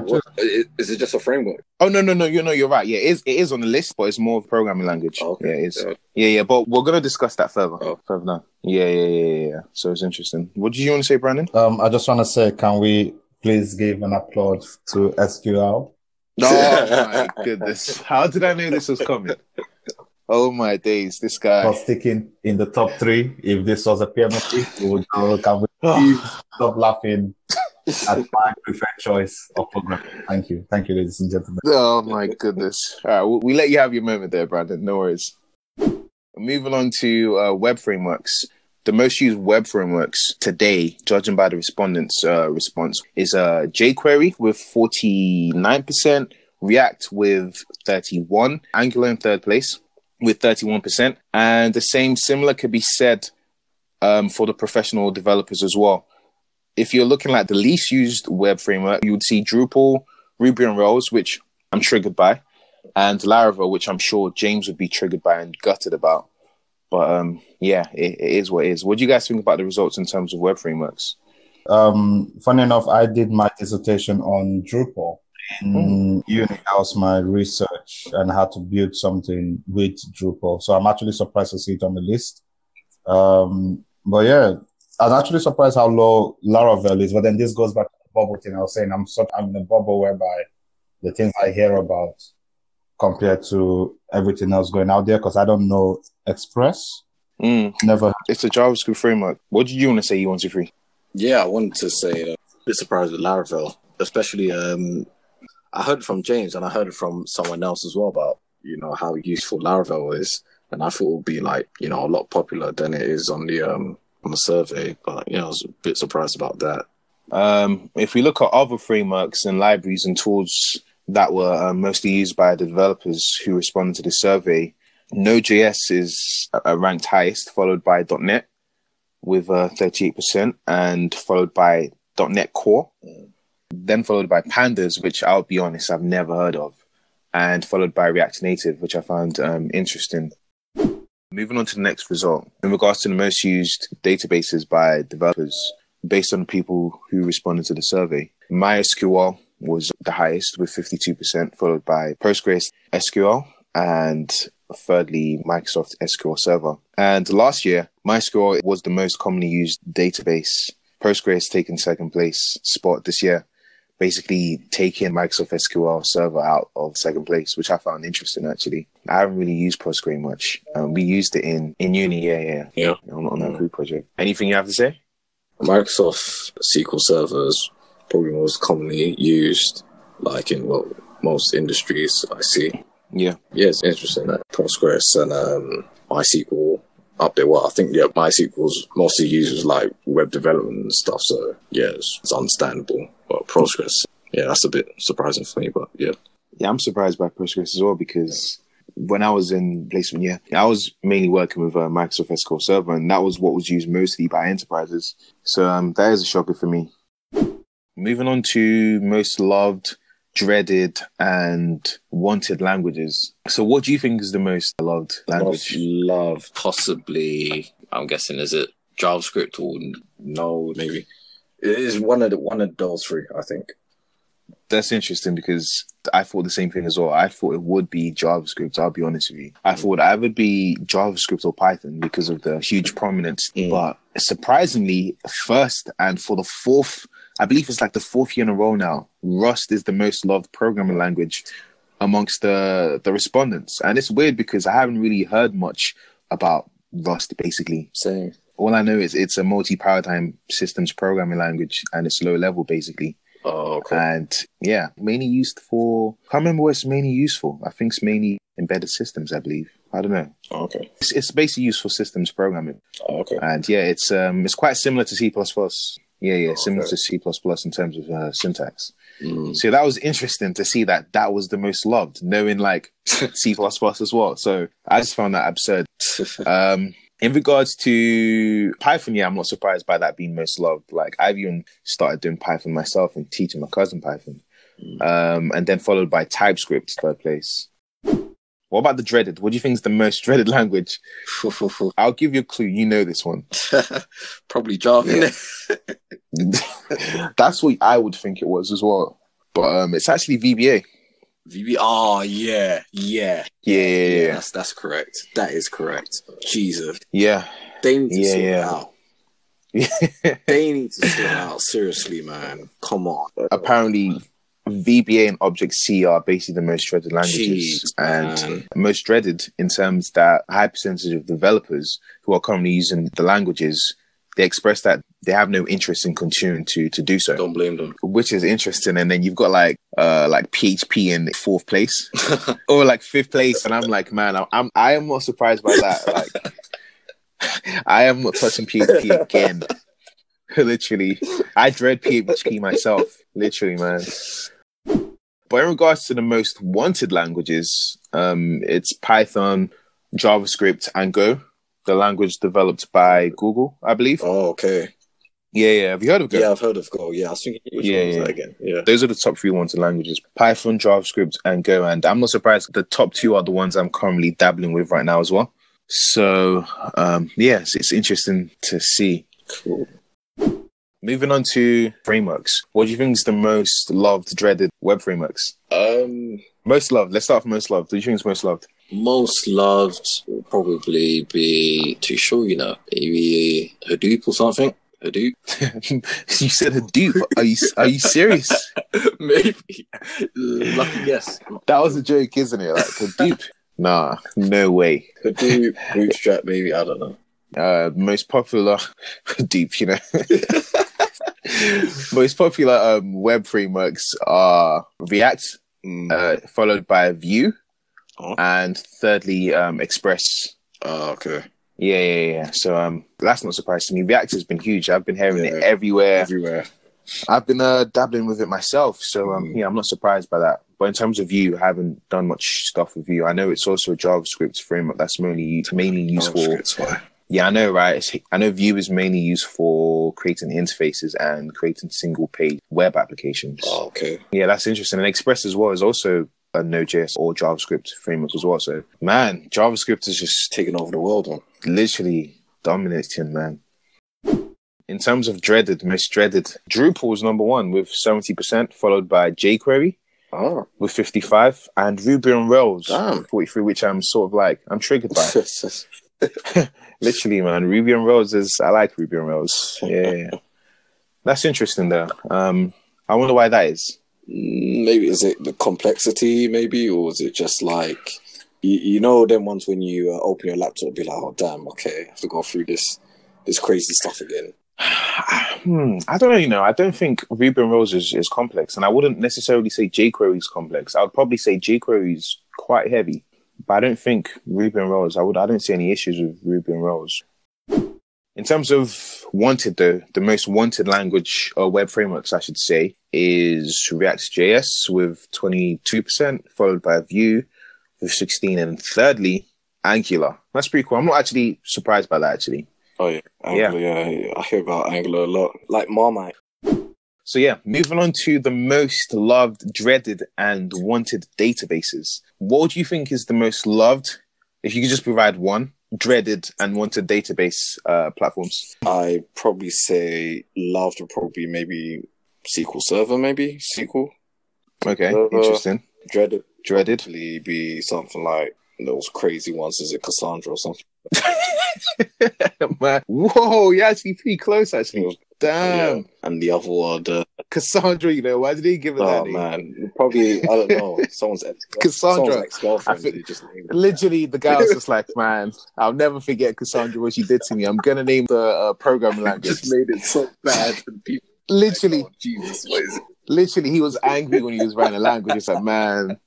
is it just a framework? Oh no, you're right. Yeah, it is on the list, but it's more of a programming language. Oh, okay. Yeah, it is. Yeah, but we're gonna discuss that further. Oh. Further now. Yeah. So it's interesting. What did you want to say, Brandon? I just want to say, can we please give an applaud to SQL? Oh my goodness! How did I know this was coming? Oh my days, this guy. For sticking in the top three, if this was a PMFT, we would go, can we please stop laughing at my preferred choice of programming? Thank you. Thank you, ladies and gentlemen. Oh my goodness. All right, we let you have your moment there, Brandon. No worries. Moving on to web frameworks. The most used web frameworks today, judging by the respondents' response, is jQuery with 49%, React with 31%, Angular in third place with 31%. And the same similar could be said for the professional developers as well. If you're looking at the least used web framework, you would see Drupal, Ruby on Rails, which I'm triggered by, and Laravel, which I'm sure James would be triggered by and gutted about. But it is what it is. What do you guys think about the results in terms of web frameworks? Funny enough, I did my dissertation on Drupal. In uni, that was my research and how to build something with Drupal. So I'm actually surprised to see it on the list. But yeah, I'm actually surprised how low Laravel is. But then this goes back to the bubble thing I was saying. I'm in a bubble whereby the things I hear about compared to everything else going out there, because I don't know Express. Never. It's a JavaScript framework. What did you want to say, E123? Yeah, I wanted to say, a bit surprised with Laravel, especially... I heard from James and I heard it from someone else as well about, you know, how useful Laravel is. And I thought it would be like, you know, a lot popular than it is on the survey. But, you know, I was a bit surprised about that. If we look at other frameworks and libraries and tools that were mostly used by the developers who responded to the survey, Node.js is ranked highest, followed by .NET with 38% and followed by .NET Core. Then followed by Pandas, which I'll be honest, I've never heard of, and followed by React Native, which I found interesting. Moving on to the next result, in regards to the most used databases by developers, based on people who responded to the survey, MySQL was the highest with 52%, followed by PostgreSQL and thirdly, Microsoft SQL Server. And last year, MySQL was the most commonly used database. Postgre has taken second place spot this year, basically taking Microsoft SQL Server out of second place, which I found interesting, actually. I haven't really used Postgre much. We used it in uni, on that group project. Anything you have to say? Microsoft SQL Server is probably most commonly used, like in most industries I see. Yeah, it's interesting that Postgres and MySQL up there. Well, I think MySQL's mostly used like web development and stuff. So it's understandable. But Postgres, that's a bit surprising for me. But yeah, I'm surprised by Postgres as well because when I was in placement, I was mainly working with Microsoft SQL Server, and that was what was used mostly by enterprises. So that is a shocker for me. Moving on to most loved, dreaded and wanted languages. So what do you think is the most loved language? Most loved, possibly, I'm guessing, is it JavaScript or Node? Maybe. It is one of those three, I think. That's interesting because I thought the same thing as well. I thought it would be JavaScript, I'll be honest with you. I thought I would be JavaScript or Python because of the huge prominence. But surprisingly, first and for the fourth, I believe it's like the fourth year in a row now, Rust is the most loved programming language amongst the respondents. And it's weird because I haven't really heard much about Rust, basically. Same. All I know is it's a multi-paradigm systems programming language and it's low level, basically. Oh, cool. And mainly used for, I can't remember what it's mainly used for. I think it's mainly embedded systems, I believe. I don't know. Oh, okay. It's basically used for systems programming. Oh, okay. And it's quite similar to C++. Similar to C++ in terms of syntax. So that was interesting to see that was the most loved, knowing like C++ as well. So I just found that absurd. In regards to Python, I'm not surprised by that being most loved. Like I've even started doing Python myself and teaching my cousin Python. And then followed by TypeScript, third place. What about the dreaded? What do you think is the most dreaded language? I'll give you a clue. You know this one. Probably Java. That's what I would think it was as well. But it's actually VBA. VB. Oh, yeah. That's correct. That is correct. Jesus. Yeah. They need to sort it out. They need to sort it out. Seriously, man. Come on. Apparently, VBA and Object-C are basically the most dreaded languages most dreaded in terms that a high percentage of developers who are currently using the languages, they express that they have no interest in continuing to do so. Don't blame them. Which is interesting. And then you've got like PHP in fourth place or like fifth place. And I'm like, man, I am not surprised by that. Like, I am not touching PHP again. Literally. I dread PHP myself. Literally, man. But in regards to the most wanted languages, it's Python, JavaScript, and Go, the language developed by Google, I believe. Oh, okay. Yeah. Have you heard of Go? Yeah, I've heard of Go. Yeah, I was thinking that again. Yeah. Those are the top three wanted languages, Python, JavaScript, and Go. And I'm not surprised the top two are the ones I'm currently dabbling with right now as well. So, it's interesting to see. Cool. Moving on to frameworks. What do you think is the most loved, dreaded web frameworks? Most loved. Let's start with most loved. What do you think is most loved? Most loved will probably be, too sure, maybe Hadoop or something. Hadoop? You said Hadoop? Are you serious? Maybe. Lucky guess. That was a joke, isn't it? Like Hadoop? Nah, no way. Hadoop, Bootstrap, maybe, I don't know. Most popular Hadoop, Most popular web frameworks are React, followed by Vue, and thirdly Express. Oh, okay. Yeah. So that's not surprising to me. React has been huge. I've been hearing it everywhere. I've been dabbling with it myself. So I'm not surprised by that. But in terms of Vue, I haven't done much stuff with Vue. I know it's also a JavaScript framework that's mainly used for. Yeah, I know, right? I know Vue is mainly used for creating interfaces and creating single-page web applications. Oh, okay. Yeah, that's interesting. And Express as well is also a Node.js or JavaScript framework as well. So, man, JavaScript is just taking over the world, man. Literally dominating, man. In terms of dreaded, most dreaded, Drupal is number one with 70%, followed by jQuery, Oh. With 55 and Ruby on Rails 43, which I'm sort of like, I'm triggered by. Literally, man, Ruby on Rails is, I like Ruby on Rails. Yeah. That's interesting though. I wonder why that is. Maybe is it the complexity maybe, or is it just like, you know them ones when you open your laptop, be like, oh damn, okay, I have to go through this crazy stuff again. I don't know, you know, I don't think Ruby on Rails is complex, and I wouldn't necessarily say jQuery is complex. I would probably say jQuery is quite heavy, but I don't think Ruby on Rails, I don't see any issues with Ruby on Rails. In terms of wanted though, the most wanted language or web frameworks, I should say, is React.js with 22%, followed by Vue with 16%, and thirdly, Angular. That's pretty cool. I'm not actually surprised by that, actually. Oh, yeah. Angular, yeah. I hear about Angular a lot. Like Marmite. So, yeah, moving on to the most loved, dreaded, and wanted databases. What do you think is the most loved, if you could just provide one, dreaded and wanted database platforms? I probably say loved would probably maybe SQL Server, maybe? SQL. Okay, Server. Interesting. Dreaded. Probably be something like those crazy ones. Is it Cassandra or something? Man. Whoa, you're actually pretty close, actually. Damn. Yeah. And the other one, Cassandra, you know, why did he give it that name? Oh, man. Probably, I don't know, someone's Cassandra. Someone's just literally, the guy was just like, man, I'll never forget Cassandra, what she did to me. I'm going to name the programming language. Just made it so bad for people. Literally. Like, oh, Jesus, what is it? Literally, he was angry when he was writing a language. He's like, man,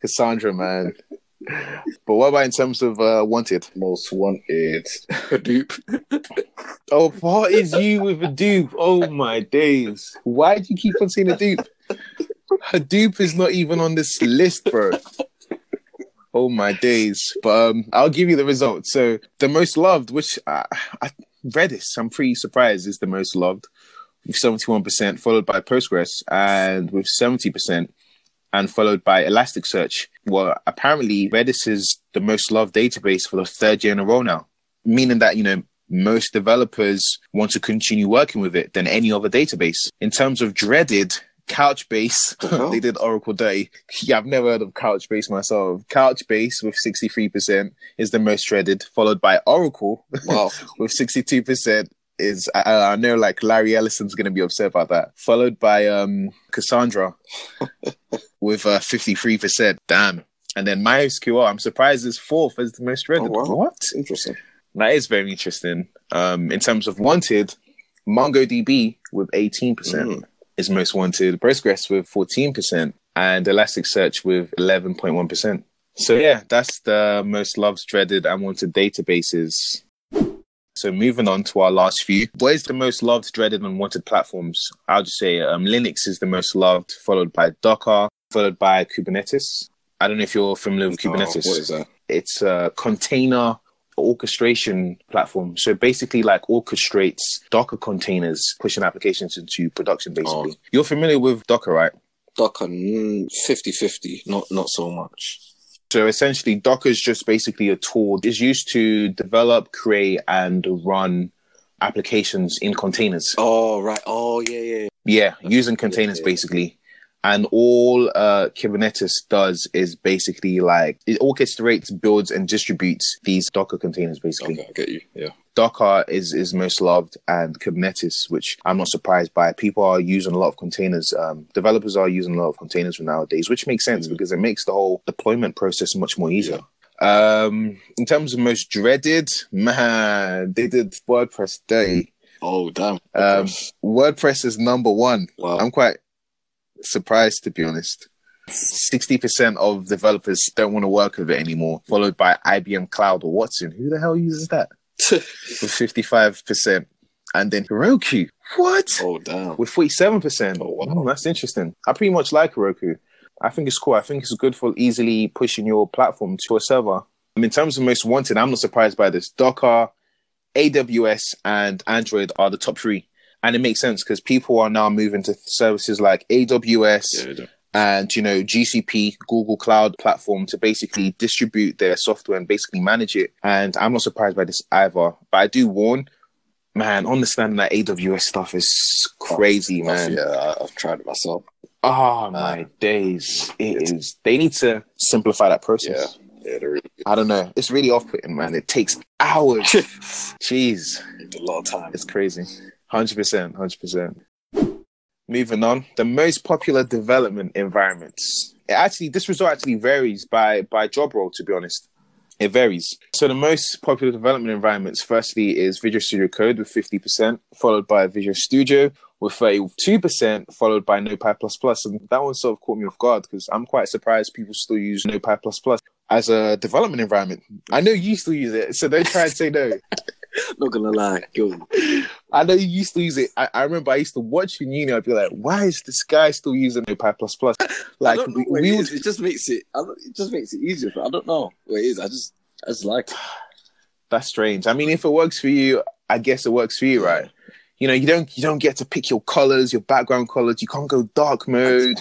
Cassandra, man. But what about in terms of wanted? Most wanted. Hadoop. Oh, what is you with Hadoop? Oh, my days. Why do you keep on saying Hadoop? Hadoop is not even on this list, bro. Oh, my days. But I'll give you the results. So the most loved, which I read this, I'm pretty surprised, is the most loved with 71%, followed by Postgres and with 70%. And followed by Elasticsearch. Well, apparently Redis is the most loved database for the third year in a row now, meaning that, you know, most developers want to continue working with it than any other database. In terms of dreaded, Couchbase, they did Oracle dirty. Yeah, I've never heard of Couchbase myself. Couchbase with 63% is the most dreaded, followed by Oracle with 62%. Is I know, like, Larry Ellison's going to be upset about that. Followed by Cassandra with 53%. Damn. And then MySQL, I'm surprised, is fourth as the most dreaded. Oh, wow. What? Interesting. That is very interesting. In terms of wanted, MongoDB with 18% is most wanted. Postgres with 14%. And Elasticsearch with 11.1%. So, yeah, that's the most loved, dreaded, and wanted databases. So moving on to our last few. What is the most loved, dreaded, and wanted platforms? I'll just say Linux is the most loved, followed by Docker, followed by Kubernetes. I don't know if you're familiar with Kubernetes. What is that? It's a container orchestration platform. So basically, like, orchestrates Docker containers, pushing applications into production, basically. Oh. You're familiar with Docker, right? Docker, 50-50, not so much. So essentially, Docker is just basically a tool. It's used to develop, create, and run applications in containers. Oh, right. Oh, yeah. Yeah, using containers, basically. And all Kubernetes does is basically, like, it orchestrates, builds, and distributes these Docker containers, basically. Okay, I get you, yeah. Docker is most loved, and Kubernetes, which I'm not surprised by. People are using a lot of containers. Developers are using a lot of containers nowadays, which makes sense because it makes the whole deployment process much more easier. In terms of most dreaded, man, they did WordPress day. Oh, damn. WordPress is number one. Wow. I'm quite surprised, to be honest. 60% of developers don't want to work with it anymore, followed by IBM Cloud or Watson. Who the hell uses that? With 55%, and then Heroku. What? Oh, damn. With 47%. Oh, wow. That's interesting. I pretty much like Heroku. I think it's cool. I think it's good for easily pushing your platform to a server. I mean, in terms of most wanted, I'm not surprised by this. Docker, AWS, and Android are the top three, and it makes sense because people are now moving to services like AWS and, you know, GCP, Google Cloud Platform, to basically distribute their software and basically manage it. And I'm not surprised by this either. But I do warn, man, understanding that AWS stuff is crazy, man. Yeah, I've tried it myself. Oh, my days. It is. They need to simplify that process. Yeah, they're really good. I don't know. It's really off-putting, man. It takes hours. Jeez. It's a lot of time. It's crazy. 100%. Moving on. The most popular development environments. This result actually varies by job role, to be honest. It varies. So the most popular development environments, firstly, is Visual Studio Code with 50%, followed by Visual Studio with 32%, followed by Notepad++. And that one sort of caught me off guard because I'm quite surprised people still use Notepad++ as a development environment. I know you still use it, so don't try and say no. Not going to lie. Yo. I know you used to use it. I remember I used to watch you, I'd be like, why is this guy still using Notepad++? Like, it just makes it, easier. But I don't know what it is. I just like it. That's strange. I mean, if it works for you, I guess it works for you, right? You don't get to pick your colors, your background colors. You can't go dark mode.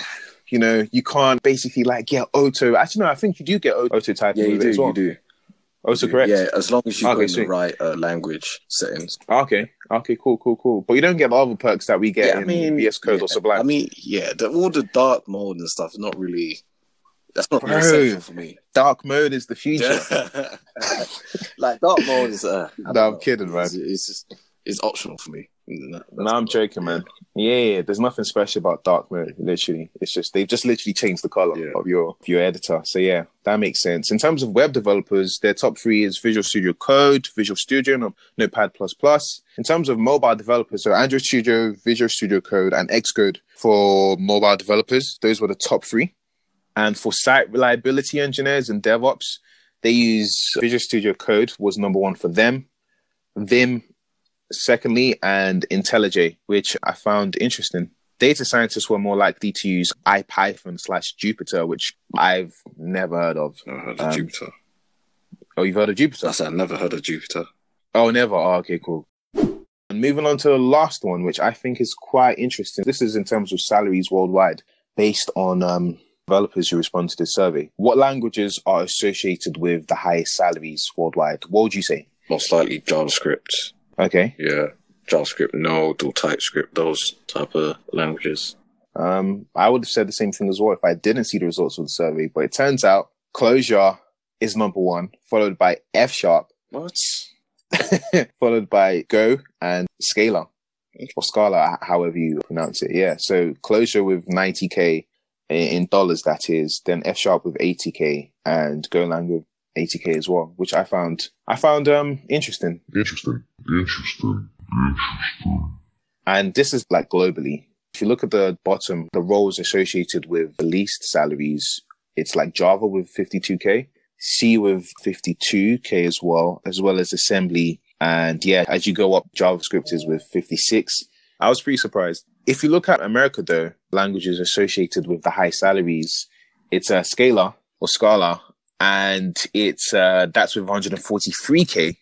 You can't basically get auto. Actually, no, I think you do get auto typing. Yeah, you do. Oh, so correct. Yeah, as long as you go in the right language settings. Okay, cool. But you don't get the other perks that we get in VS Code or Sublime. I mean, all the dark mode and stuff, that's not really essential for me. Dark mode is the future. Dark mode is... I'm kidding, man. It's optional for me. No, I'm joking, man. Yeah, there's nothing special about dark mode, literally. It's just, they've just literally changed the color of your editor. So yeah, that makes sense. In terms of web developers, their top three is Visual Studio Code, Visual Studio, and Notepad++. In terms of mobile developers, so Android Studio, Visual Studio Code, and Xcode for mobile developers, those were the top three. And for site reliability engineers and DevOps, they use Visual Studio Code was number one for them. Vim, secondly, and IntelliJ, which I found interesting. Data scientists were more likely to use IPython/Jupyter, which I've never heard of. I've heard of Jupyter. Oh, you've heard of Jupyter? I said I've never heard of Jupyter. Oh, never? Oh, okay, cool. And moving on to the last one, which I think is quite interesting. This is in terms of salaries worldwide, based on developers who respond to this survey. What languages are associated with the highest salaries worldwide? What would you say? Most likely JavaScript. Okay. Yeah, JavaScript, Node, or TypeScript, those type of languages. I would have said the same thing as well if I didn't see the results of the survey. But it turns out Clojure is number one, followed by F-sharp. What? Followed by Go and Scala, or Scala, however you pronounce it. Yeah. So Clojure with $90K in dollars, that is. Then F-sharp with $80K and Golang with $80K as well, which I found interesting. Interesting. And this is globally. If you look at the bottom, the roles associated with the least salaries, it's Java with $52K, C with $52K as well as assembly. And as you go up, JavaScript is with $56K. I was pretty surprised. If you look at America though, languages associated with the high salaries, it's Scala or Scala. And it's that's with $143K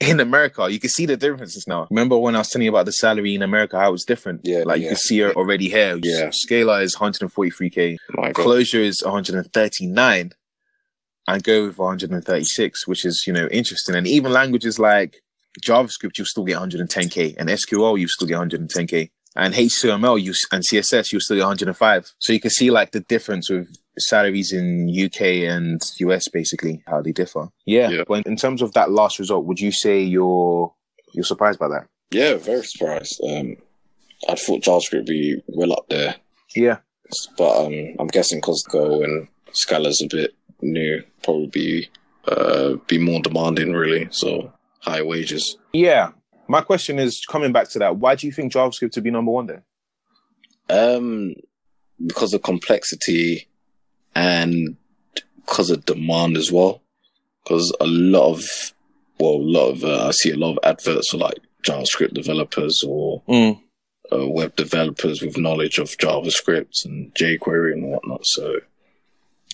in America. You can see the differences now. Remember when I was telling you about the salary in America, how it's different? Yeah, you can see it already here. Yeah. Scala is $143K. Clojure is $139K. And Go with $136K, which is interesting. And even languages like JavaScript, you'll still get $110K, and SQL, you'll still get $110K, and HTML and CSS, you'll still get $105K. So you can see the difference with salaries in UK and US, basically how they differ. Yeah. But in terms of that last result, would you say you're surprised by that? Yeah, very surprised. I thought JavaScript would be well up there. Yeah, but I'm guessing because Go and Scala's a bit new, probably be more demanding, really. So high wages. Yeah, my question is coming back to that. Why do you think JavaScript would be number one then? Because of complexity. And because of demand as well, because I see a lot of adverts for JavaScript developers or web developers with knowledge of JavaScript and jQuery and whatnot. So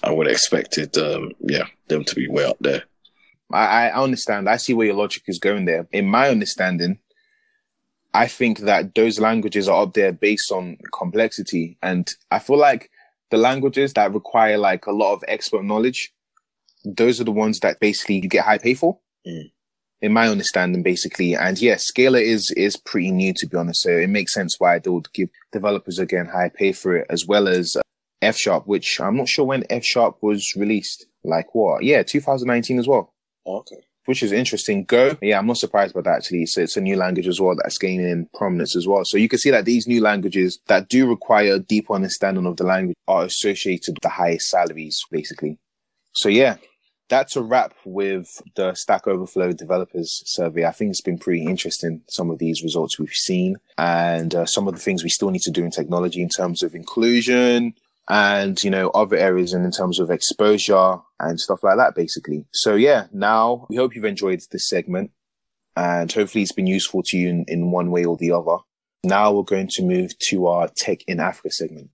I would have expected, them to be way up there. I understand. I see where your logic is going there. In my understanding, I think that those languages are up there based on complexity. And I feel the languages that require a lot of expert knowledge, those are the ones that basically you get high pay for. in my understanding, basically. And yes, Scala is pretty new, to be honest. So it makes sense why they would give developers again high pay for it, as well as F-sharp, which I'm not sure when F-sharp was released. Like what? Yeah, 2019 as well. Okay. Which is interesting. Go, yeah, I'm not surprised by that, actually. So it's a new language as well that's gaining prominence as well. So you can see that these new languages that do require a deep understanding of the language are associated with the highest salaries, basically. So yeah, that's a wrap with the Stack Overflow Developers Survey. I think it's been pretty interesting, some of these results we've seen, and some of the things we still need to do in technology in terms of inclusion, and, you know, other areas, and in terms of exposure and stuff like that, basically. So yeah, now we hope you've enjoyed this segment, and hopefully it's been useful to you in one way or the other. Now we're going to move to our Tech in Africa segment.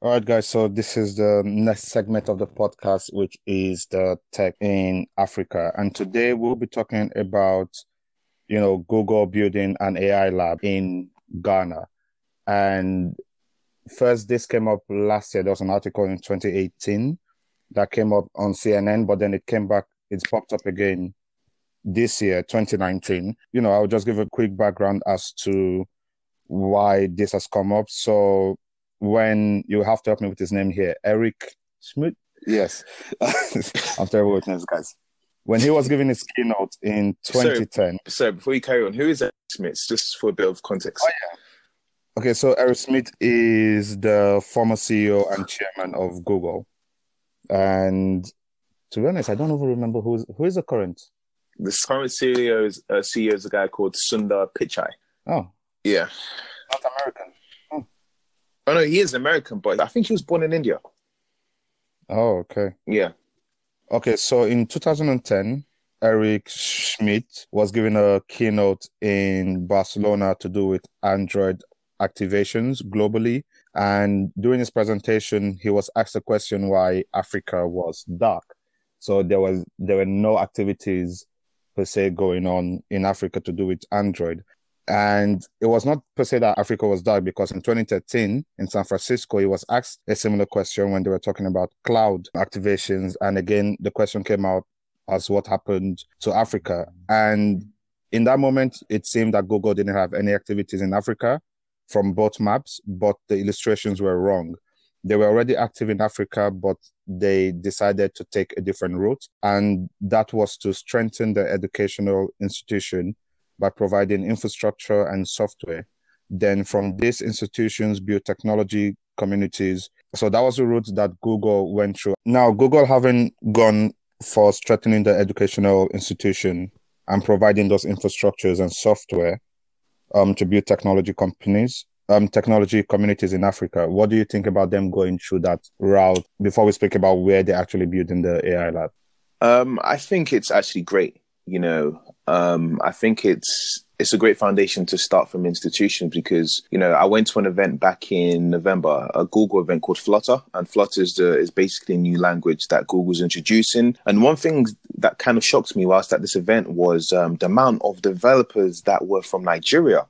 All right, guys, so this is the next segment of the podcast, which is the Tech in Africa. And today we'll be talking about, you know, Google building an AI lab in Ghana. And first, this came up last year. There was an article in 2018 that came up on CNN, but then it came back, it's popped up again this year, 2019. You know, I'll just give a quick background as to why this has come up. So, when you have to help me with his name here, Eric Schmidt. Yes, I'm terrible with names, guys. When he was giving his keynote in 2010. So before you carry on, who is Eric Schmidt? Just for a bit of context. Oh, yeah. Okay, so Eric Schmidt is the former CEO and chairman of Google. And to be honest, I don't even remember who is the current. The current CEO is a guy called Sundar Pichai. Oh, yeah. Not American. Oh, no, he is American, but I think he was born in India. Oh, okay. Yeah. Okay, so in 2010, Eric Schmidt was giving a keynote in Barcelona to do with Android activations globally. And during his presentation, he was asked the question why Africa was dark. So there were no activities, per se, going on in Africa to do with Android. And it was not per se that Africa was dark, because in 2013, in San Francisco, he was asked a similar question when they were talking about cloud activations. And again, the question came out as what happened to Africa. And in that moment, it seemed that Google didn't have any activities in Africa from both maps, but the illustrations were wrong. They were already active in Africa, but they decided to take a different route. And that was to strengthen the educational institution by providing infrastructure and software. Then from these institutions, build technology communities. So that was the route that Google went through. Now, Google haven't gone for strengthening the educational institution and providing those infrastructures and software to build technology communities in Africa. What do you think about them going through that route before we speak about where they're actually building the AI lab? I think it's actually great. You know, I think it's a great foundation to start from institutions because, you know, I went to an event back in November, a Google event called Flutter. And Flutter is basically a new language that Google's introducing. And one thing that kind of shocked me whilst at this event was the amount of developers that were from Nigeria,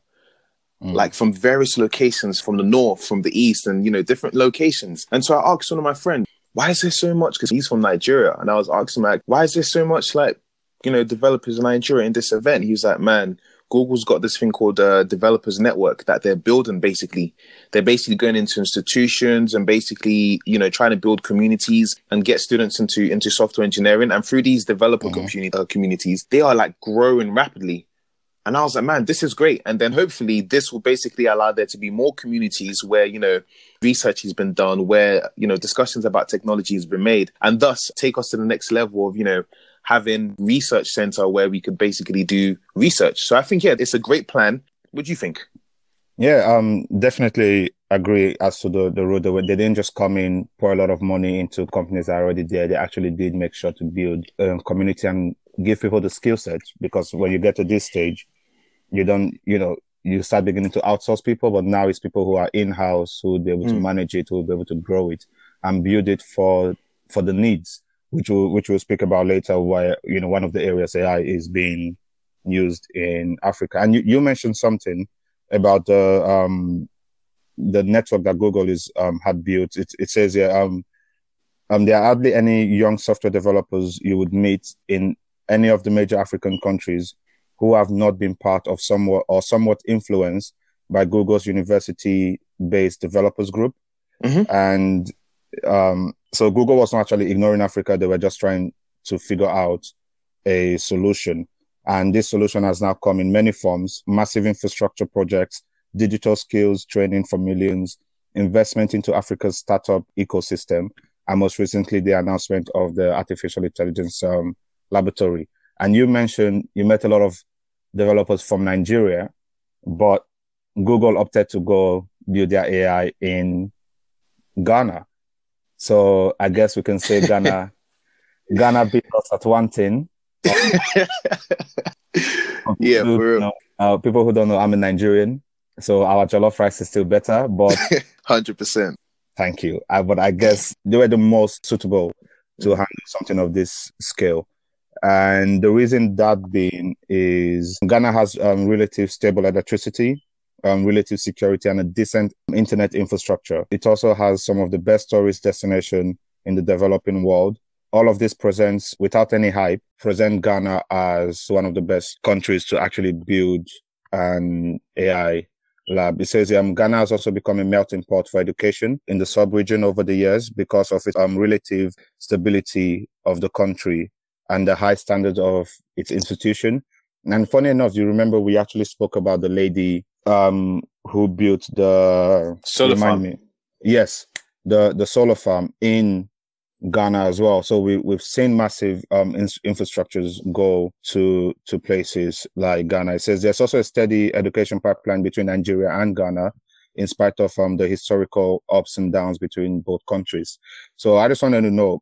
like from various locations, from the north, from the east, and, you know, different locations. And so I asked one of my friends, why is there so much? Because he's from Nigeria. And I was asking him, like, why is there so much, like, you know, developers in Nigeria in this event? He was like, man, Google's got this thing called Developers Network that they're building, basically. They're basically going into institutions and basically, you know, trying to build communities and get students into software engineering. And through these developer communities, they are like growing rapidly. And I was like, man, this is great. And then hopefully this will basically allow there to be more communities where, you know, research has been done, where, you know, discussions about technology has been made, and thus take us to the next level of, you know, having research center where we could basically do research. So I think, yeah, it's a great plan. What do you think? Yeah, definitely agree as to the road. They didn't just come in, pour a lot of money into companies that are already there. They actually did make sure to build community and give people the skill set, because when you get to this stage, you don't, you know, you start beginning to outsource people, but now it's people who are in-house, who will be able to manage it, who will be able to grow it and build it for the needs, which we'll speak about later, where, you know, one of the areas AI is being used in Africa. And you mentioned something about the network that Google is had built. It says here, there are hardly any young software developers you would meet in any of the major African countries who have not been part of somewhat influenced by Google's university-based developers group. Mm-hmm. And so Google was not actually ignoring Africa. They were just trying to figure out a solution. And this solution has now come in many forms: massive infrastructure projects, digital skills training for millions, investment into Africa's startup ecosystem, and most recently, the announcement of the artificial intelligence laboratory. And you mentioned you met a lot of developers from Nigeria, but Google opted to go build their AI in Ghana. So I guess we can say Ghana beat us at one thing. Yeah, for real. Know, people who don't know, I'm a Nigerian, so our jollof rice is still better, but 100%. Thank you. But I guess they were the most suitable to handle something of this scale. And the reason that being is Ghana has relative stable electricity, relative security, and a decent internet infrastructure. It also has some of the best tourist destinations in the developing world. All of this presents, without any hype, present Ghana as one of the best countries to actually build an AI lab. It says Ghana has also become a melting pot for education in the sub-region over the years because of its relative stability of the country and the high standards of its institution. And funny enough, you remember we actually spoke about the lady who built the solar farm. Yes, the solar farm in Ghana as well. So we've seen massive infrastructures go to places like Ghana. It says there's also a steady education pipeline between Nigeria and Ghana, in spite of the historical ups and downs between both countries. So I just wanted to know,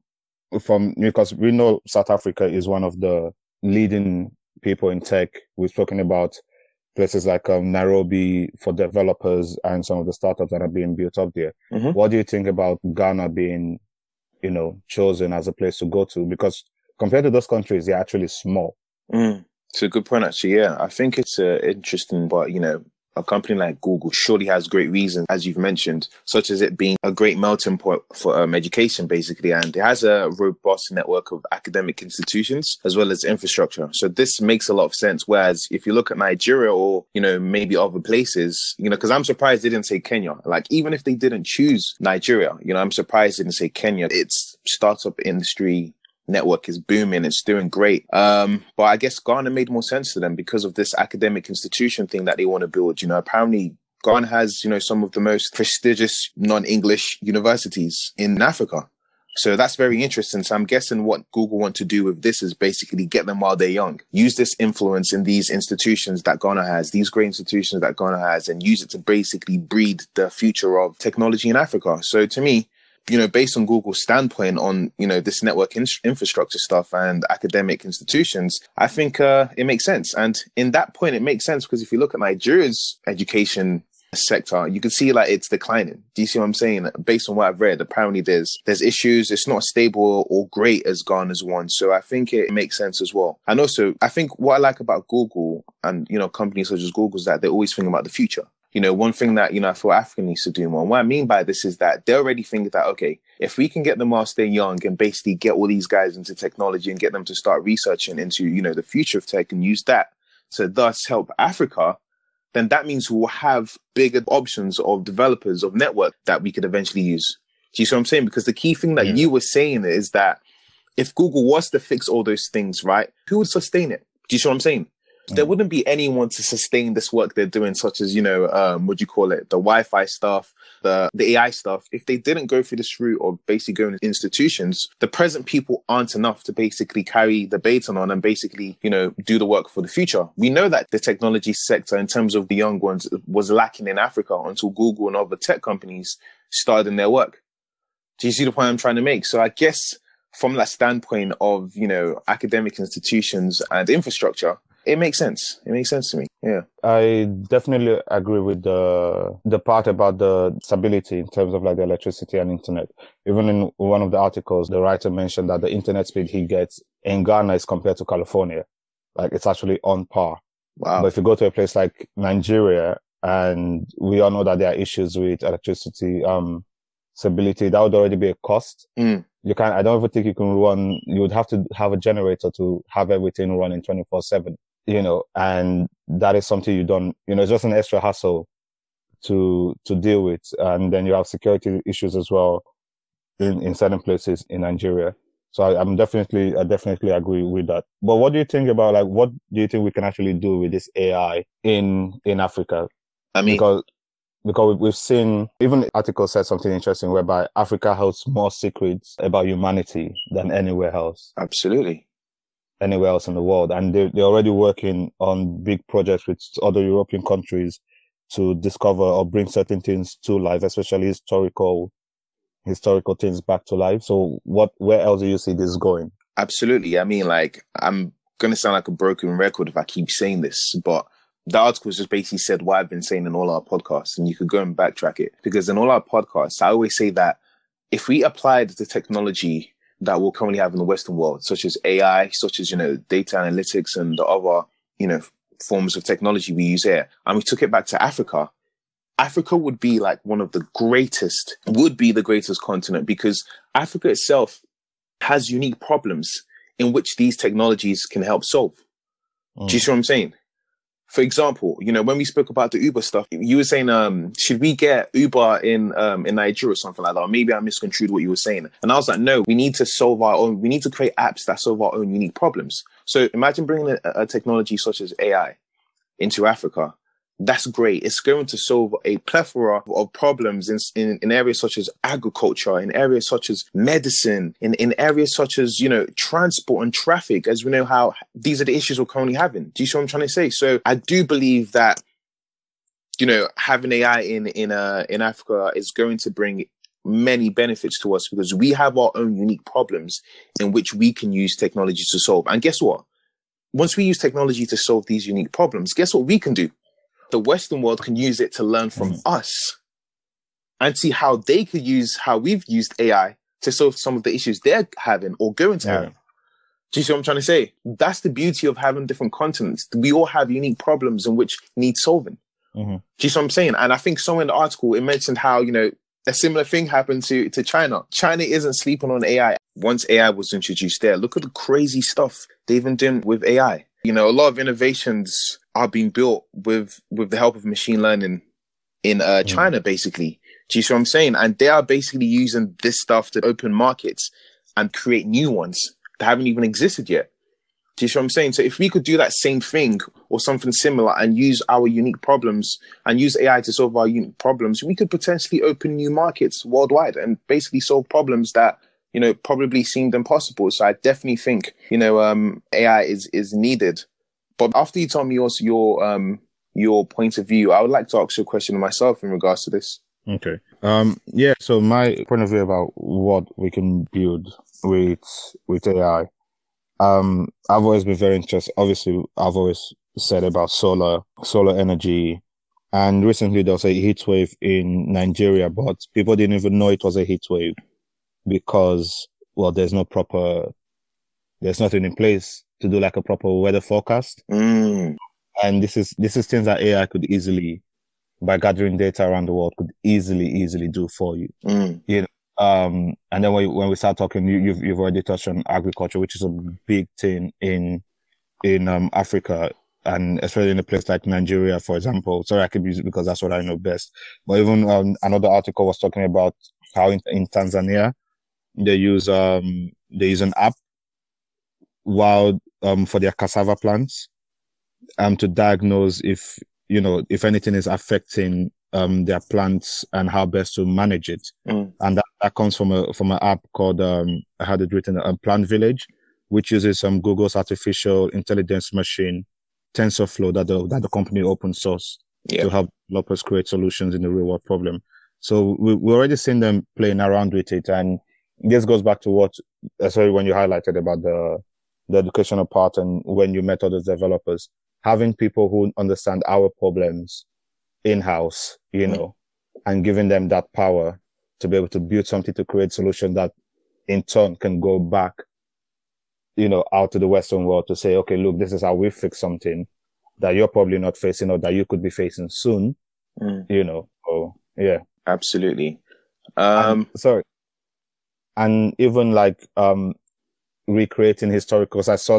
because we know South Africa is one of the leading people in tech. We've spoken about places like Nairobi for developers and some of the startups that are being built up there. Mm-hmm. What do you think about Ghana being, chosen as a place to go to? Because compared to those countries, they're actually small. Mm. It's a good point, actually. Yeah, I think it's interesting, but a company like Google surely has great reasons, as you've mentioned, such as it being a great melting pot for education, basically. And it has a robust network of academic institutions as well as infrastructure. So this makes a lot of sense. Whereas if you look at Nigeria or, maybe other places, because I'm surprised they didn't say Kenya. Like, even if they didn't choose Nigeria, I'm surprised they didn't say Kenya. Its startup industry network is booming. It's doing great. But I guess Ghana made more sense to them because of this academic institution thing that they want to build. Apparently Ghana has, some of the most prestigious non-English universities in Africa. So that's very interesting. So I'm guessing what Google want to do with this is basically get them while they're young, use this influence in these institutions that Ghana has, these great institutions that Ghana has, and use it to basically breed the future of technology in Africa. So to me, based on Google's standpoint on, this network infrastructure stuff and academic institutions, I think it makes sense. And in that point, it makes sense because if you look at Nigeria's education sector, you can see it's declining. Do you see what I'm saying? Based on what I've read, apparently there's issues. It's not stable or great as Ghana's one. So I think it makes sense as well. And also, I think what I like about Google and, companies such as Google is that they always think about the future. One thing that, I feel Africa needs to do more. And what I mean by this is that they already think that, okay, if we can get them whilst they're young and basically get all these guys into technology and get them to start researching into, the future of tech and use that to thus help Africa, then that means we'll have bigger options of developers, of network that we could eventually use. Do you see what I'm saying? Because the key thing that you were saying is that if Google was to fix all those things, right, who would sustain it? Do you see what I'm saying? There wouldn't be anyone to sustain this work they're doing, such as, the Wi-Fi stuff, the AI stuff. If they didn't go through this route of basically going to institutions, the present people aren't enough to basically carry the baton on and basically, do the work for the future. We know that the technology sector, in terms of the young ones, was lacking in Africa until Google and other tech companies started in their work. Do you see the point I'm trying to make? So I guess from that standpoint of, academic institutions and infrastructure, it makes sense. It makes sense to me. Yeah. I definitely agree with the part about the stability in terms of the electricity and internet. Even in one of the articles, the writer mentioned that the internet speed he gets in Ghana is compared to California, Like, it's actually on par. Wow. But if you go to a place like Nigeria, and we all know that there are issues with electricity, stability, that would already be a cost. Mm. You can't, I don't even think you can run, you would have to have a generator to have everything running 24/7, you know, and that is something you don't, you know, it's just an extra hassle to deal with. And then you have security issues as well in certain places in Nigeria. So I definitely agree with that. But what do you think about, like, what do you think we can actually do with this AI in Africa? I mean, because we've seen, even the article said something interesting whereby Africa holds more secrets about humanity than anywhere else. Absolutely. Anywhere else in the world. And they're already working on big projects with other European countries to discover or bring certain things to life, especially historical things back to life. So where else do you see this going? Absolutely. I mean, like, I'm going to sound like a broken record if I keep saying this, but the article just basically said what I've been saying in all our podcasts, and you could go and backtrack it, because in all our podcasts, I always say that if we applied the technology that we'll currently have in the Western world, such as AI, such as, you know, data analytics and the other, you know, forms of technology we use here, and we took it back to Africa, Africa would be like one of the greatest, would be the greatest continent, because Africa itself has unique problems in which these technologies can help solve. Mm. Do you see what I'm saying? For example, you know, when we spoke about the Uber stuff, you were saying, should we get Uber in Nigeria or something like that? Or maybe I misconstrued what you were saying. And I was like, no, we need to solve our own, we need to create apps that solve our own unique problems. So imagine bringing a technology such as AI into Africa. That's great. It's going to solve a plethora of problems in areas such as agriculture, in areas such as medicine, in areas such as, you know, transport and traffic, as we know how these are the issues we're currently having. Do you see what I'm trying to say? So I do believe that, you know, having AI in Africa is going to bring many benefits to us, because we have our own unique problems in which we can use technology to solve. And guess what? Once we use technology to solve these unique problems, guess what we can do? The Western world can use it to learn from us and see how they could use how we've used AI to solve some of the issues they're having or going to have. Do you see what I'm trying to say? That's the beauty of having different continents. We all have unique problems in which need solving. Mm-hmm. Do you see what I'm saying? And I think somewhere in the article, it mentioned how, you know, a similar thing happened to China. China isn't sleeping on AI. Once AI was introduced there, look at the crazy stuff they've been doing with AI. You know, a lot of innovations are being built with the help of machine learning in China, basically. Do you see what I'm saying? And they are basically using this stuff to open markets and create new ones that haven't even existed yet. Do you see what I'm saying? So if we could do that same thing or something similar and use our unique problems and use AI to solve our unique problems, we could potentially open new markets worldwide and basically solve problems that, you know, probably seemed impossible. So I definitely think, you know, AI is needed. But after you told me also your point of view, I would like to ask you a question myself in regards to this. Okay. Yeah. So my point of view about what we can build with AI. I've always been very interested. Obviously, I've always said about solar energy, and recently there was a heat wave in Nigeria, but people didn't even know it was a heat wave because, well, there's nothing in place to do like a proper weather forecast. Mm. And this is things that AI could easily, by gathering data around the world, could easily do for you. Mm. You know. And then when we start talking, you've already touched on agriculture, which is a big thing in Africa, and especially in a place like Nigeria, for example. Sorry, I could use it because that's what I know best. But even another article was talking about how in Tanzania they use an app while for their cassava plants to diagnose if anything is affecting their plants and how best to manage it. Mm. And that comes from an app called I had it written, Plant Village, which uses Google's artificial intelligence machine TensorFlow that the company open source to help developers create solutions in the real world problem. So we're already seeing them playing around with it, and this goes back to what, sorry, when you highlighted about the educational part and when you met other developers, having people who understand our problems in-house, you know, and giving them that power to be able to build something to create solution that in turn can go back you know, out to the Western world to say, okay, look, this is how we fix something that you're probably not facing or that you could be facing soon, you know. So, yeah. Absolutely. And even like recreating historical, because I saw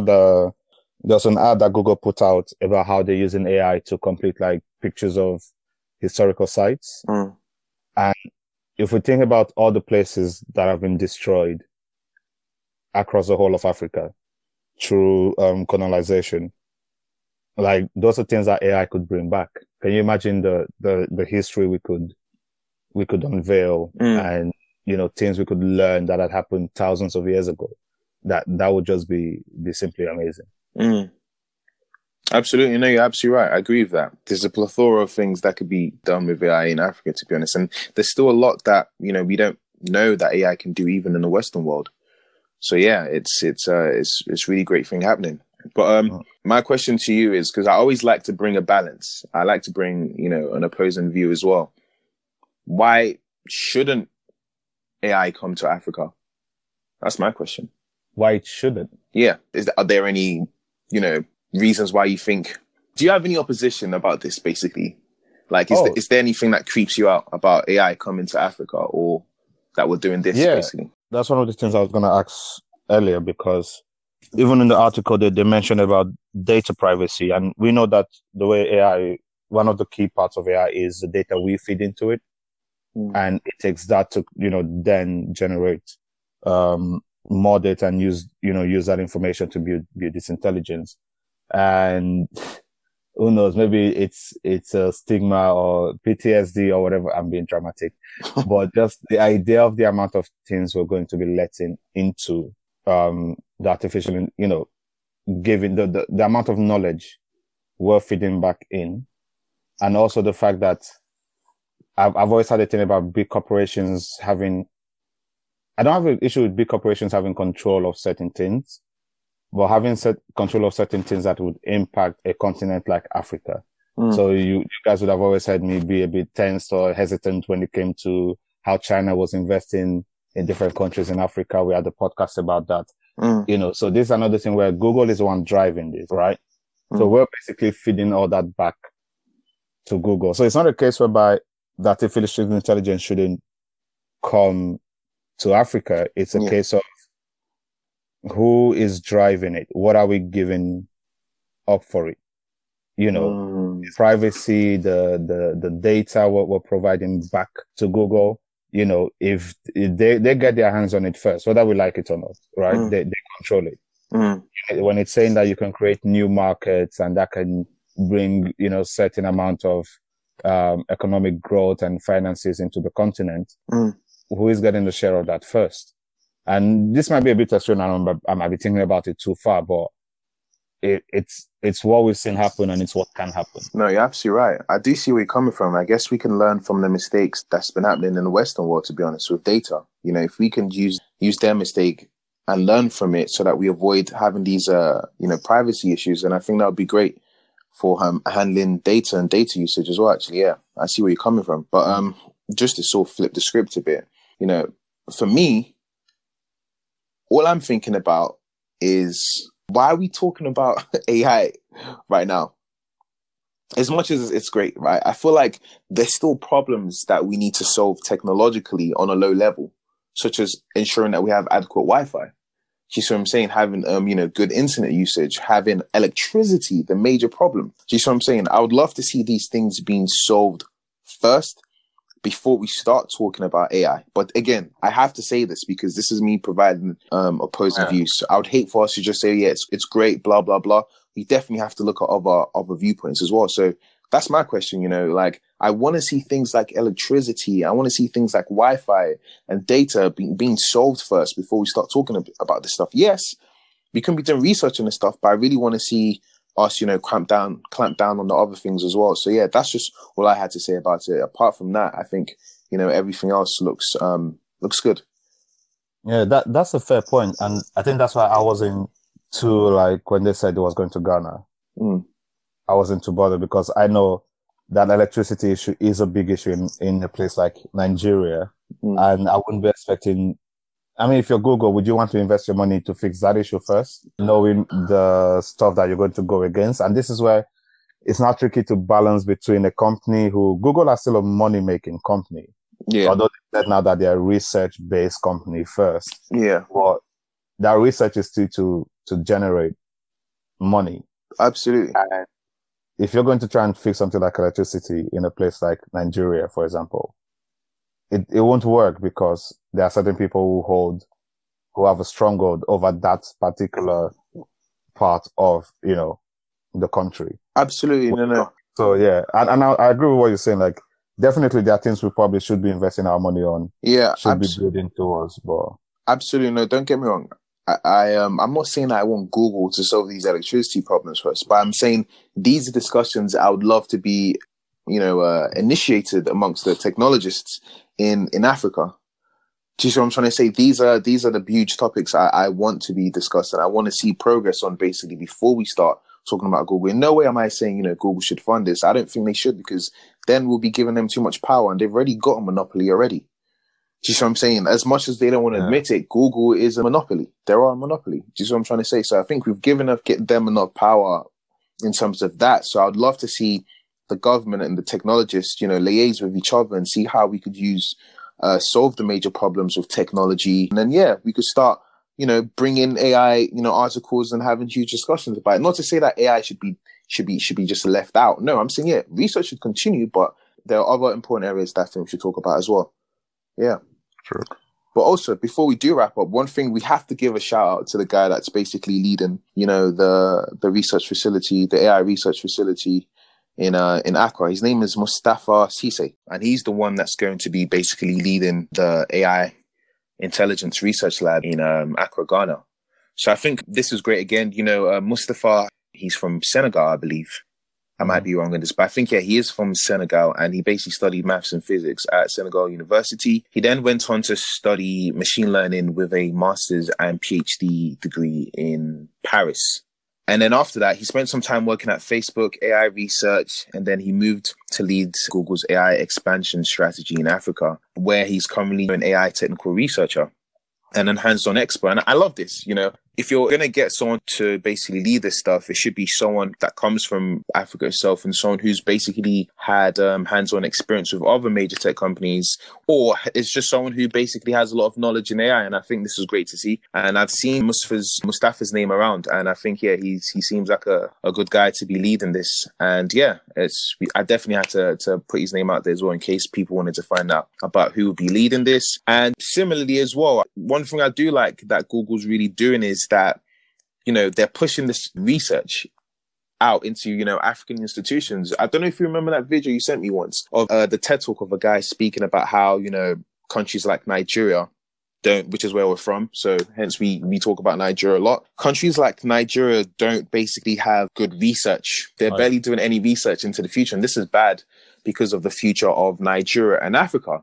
there's an ad that Google put out about how they're using AI to complete like pictures of historical sites. And if we think about all the places that have been destroyed across the whole of Africa through colonization, like those are things that AI could bring back. Can you imagine the history we could unveil and, you know, things we could learn that had happened thousands of years ago? That would just be simply amazing. Absolutely. No, you're absolutely right. I agree with that. There's a plethora of things that could be done with AI in Africa, to be honest. And there's still a lot that, you know, we don't know that AI can do even in the Western world. So yeah, it's really great thing happening. But my question to you is, because I always like to bring a balance. I like to bring, you know, an opposing view as well. Why shouldn't AI come to Africa? That's my question. Why it shouldn't? Yeah. Are there any, you know, reasons why you think? Do you have any opposition about this, basically? Like, is there anything that creeps you out about AI coming to Africa or that we're doing this, basically? That's one of the things I was going to ask earlier, because even in the article they mentioned about data privacy, and we know that the way AI, one of the key parts of AI is the data we feed into it, and it takes that to, you know, then generate more data and use that information to build this intelligence. And who knows, maybe it's a stigma or PTSD or whatever. I'm being dramatic, but just the idea of the amount of things we're going to be letting into the artificial, you know, giving the amount of knowledge we're feeding back in. And also the fact that I've always had a thing about big corporations having, I don't have an issue with big corporations having control of certain things, but having control of certain things that would impact a continent like Africa. So you guys would have always heard me be a bit tense or hesitant when it came to how China was investing in different countries in Africa. We had a podcast about that. You know, so this is another thing where Google is the one driving this, right? So we're basically feeding all that back to Google. So it's not a case whereby the artificial intelligence shouldn't come to Africa. It's a case of who is driving it. What are we giving up for it? You know, privacy, the data, what we're providing back to Google. You know, if they get their hands on it first, whether we like it or not, right? They control it. When it's saying that you can create new markets and that can bring, you know, certain amount of economic growth and finances into the continent, who is getting the share of that first? And this might be a bit extreme, I might be thinking about it too far, but it's what we've seen happen and it's what can happen. No, you're absolutely right. I do see where you're coming from. I guess we can learn from the mistakes that's been happening in the Western world, to be honest, with data. You know, if we can use their mistake and learn from it so that we avoid having these, you know, privacy issues. And I think that would be great for handling data and data usage as well, actually. Yeah, I see where you're coming from. But just to sort of flip the script a bit, you know, for me, all I'm thinking about is, why are we talking about AI right now? As much as it's great, right? I feel like there's still problems that we need to solve technologically on a low level, such as ensuring that we have adequate Wi-Fi. Do you see what I'm saying? Having, you know, good internet usage, having electricity, the major problem. Do you see what I'm saying? I would love to see these things being solved first before we start talking about AI. But again, I have to say this because this is me providing opposing views. So I would hate for us to just say, yeah, it's great, blah, blah, blah. We definitely have to look at other viewpoints as well. So that's my question, you know, like I want to see things like electricity. I want to see things like Wi-Fi and data being solved first before we start talking about this stuff. Yes, we can be doing research on this stuff, but I really want to see us, you know, clamp down on the other things as well. So yeah, that's just all I had to say about it. Apart from that, I think, you know, everything else looks good. Yeah, that's a fair point. And I think that's why I wasn't too, like, when they said it was going to Ghana, I wasn't too bothered, because I know that electricity issue is a big issue in a place like Nigeria. And I wouldn't be expecting I mean, if you're Google, would you want to invest your money to fix that issue first, knowing the stuff that you're going to go against? And this is where it's not tricky to balance between a company who Google are still a money-making company. Yeah. Although they said now that they're a research-based company first. Yeah. But that research is still to generate money. Absolutely. And if you're going to try and fix something like electricity in a place like Nigeria, for example, it won't work because there are certain people who have a stronghold over that particular part of, you know, the country. Absolutely. No. So yeah, and I agree with what you're saying. Like, definitely there are things we probably should be investing our money on. Yeah, should be building towards. But absolutely no. Don't get me wrong. I'm not saying that I want Google to solve these electricity problems for us, but I'm saying these are discussions I would love to be, you know, initiated amongst the technologists in Africa. Do you see what I'm trying to say? These are the huge topics I want to be discussed, and I want to see progress on basically before we start talking about Google. In no way am I saying, you know, Google should fund this. I don't think they should, because then we'll be giving them too much power, and they've already got a monopoly already. Do you see what I'm saying? As much as they don't want to admit it, Google is a monopoly. They are a monopoly. Do you see what I'm trying to say? So I think we've given them enough power in terms of that. So I'd love to see the government and the technologists, you know, liaise with each other and see how we could solve the major problems with technology. And then, yeah, we could start, you know, bring in AI, you know, articles and having huge discussions about it. Not to say that AI should be just left out. No, I'm saying, yeah, research should continue, but there are other important areas that I think we should talk about as well. Yeah. True. But also, before we do wrap up, one thing we have to give a shout out to the guy that's basically leading, you know, the research facility, the AI research facility in Accra. His name is Mustafa Cisse, and he's the one that's going to be basically leading the AI Intelligence Research Lab in Accra, Ghana. So I think this is great. Again, you know, Mustafa, he's from Senegal, I believe. I might be wrong on this, but I think, yeah, he is from Senegal, and he basically studied maths and physics at Senegal University. He then went on to study machine learning with a master's and PhD degree in Paris. And then after that, he spent some time working at Facebook AI research, and then he moved to lead Google's AI expansion strategy in Africa, where he's currently an AI technical researcher and an hands-on expert. And I love this, you know. If you're going to get someone to basically lead this stuff, it should be someone that comes from Africa itself, and someone who's basically had hands-on experience with other major tech companies, or it's just someone who basically has a lot of knowledge in AI. And I think this is great to see. And I've seen Mustafa's name around, and I think, yeah, he seems like a good guy to be leading this. And yeah, I definitely had to put his name out there as well, in case people wanted to find out about who would be leading this. And similarly as well, one thing I do like that Google's really doing is that, you know, they're pushing this research out into, you know, African institutions. I don't know if you remember that video you sent me once of the TED Talk of a guy speaking about how, you know, countries like Nigeria don't, which is where we're from, so hence we talk about Nigeria a lot. Countries like Nigeria don't basically have good research. They're barely doing any research into the future, and this is bad because of the future of Nigeria and Africa.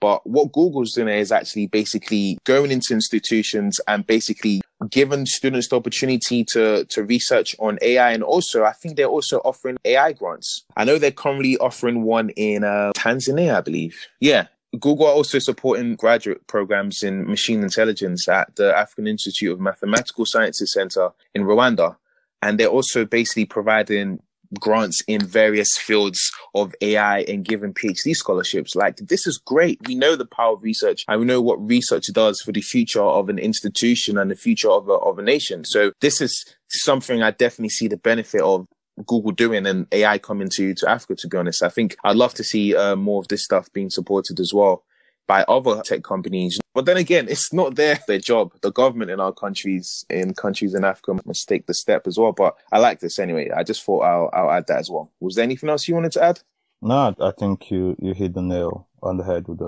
But what Google's doing is actually basically going into institutions and basically giving students the opportunity to research on AI. And also, I think they're also offering AI grants. I know they're currently offering one in Tanzania, I believe. Yeah. Google are also supporting graduate programs in machine intelligence at the African Institute of Mathematical Sciences Center in Rwanda. And they're also basically providing grants in various fields of AI and given PhD scholarships. Like, this is great. We know the power of research, and we know what research does for the future of an institution and the future of a nation. So this is something I definitely see the benefit of Google doing, and AI coming to Africa, to be honest. I think I'd love to see more of this stuff being supported as well by other tech companies. But then again, it's not their job. The government in our countries, in Africa, must take the step as well. But I like this anyway. I just thought I'll add that as well. Was there anything else you wanted to add? No, I think you hit the nail on the head with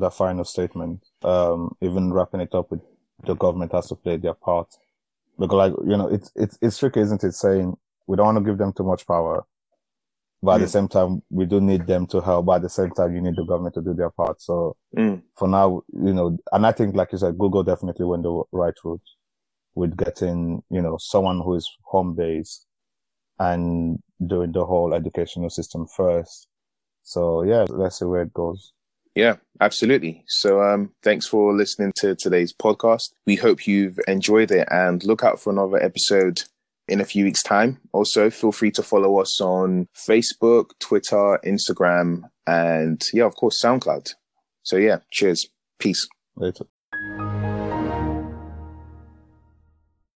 that final statement. Even wrapping it up with the government has to play their part. Because, like, you know, it's tricky, isn't it? Saying we don't want to give them too much power, but at the same time, we do need them to help. But at the same time, you need the government to do their part. So for now, you know, and I think, like you said, Google definitely went the right route with getting, you know, someone who is home-based and doing the whole educational system first. So yeah, let's see where it goes. Yeah, absolutely. So thanks for listening to today's podcast. We hope you've enjoyed it and look out for another episode in a few weeks' time. Also, feel free to follow us on Facebook, Twitter, Instagram, and yeah, of course, SoundCloud. So yeah, cheers. Peace. Later.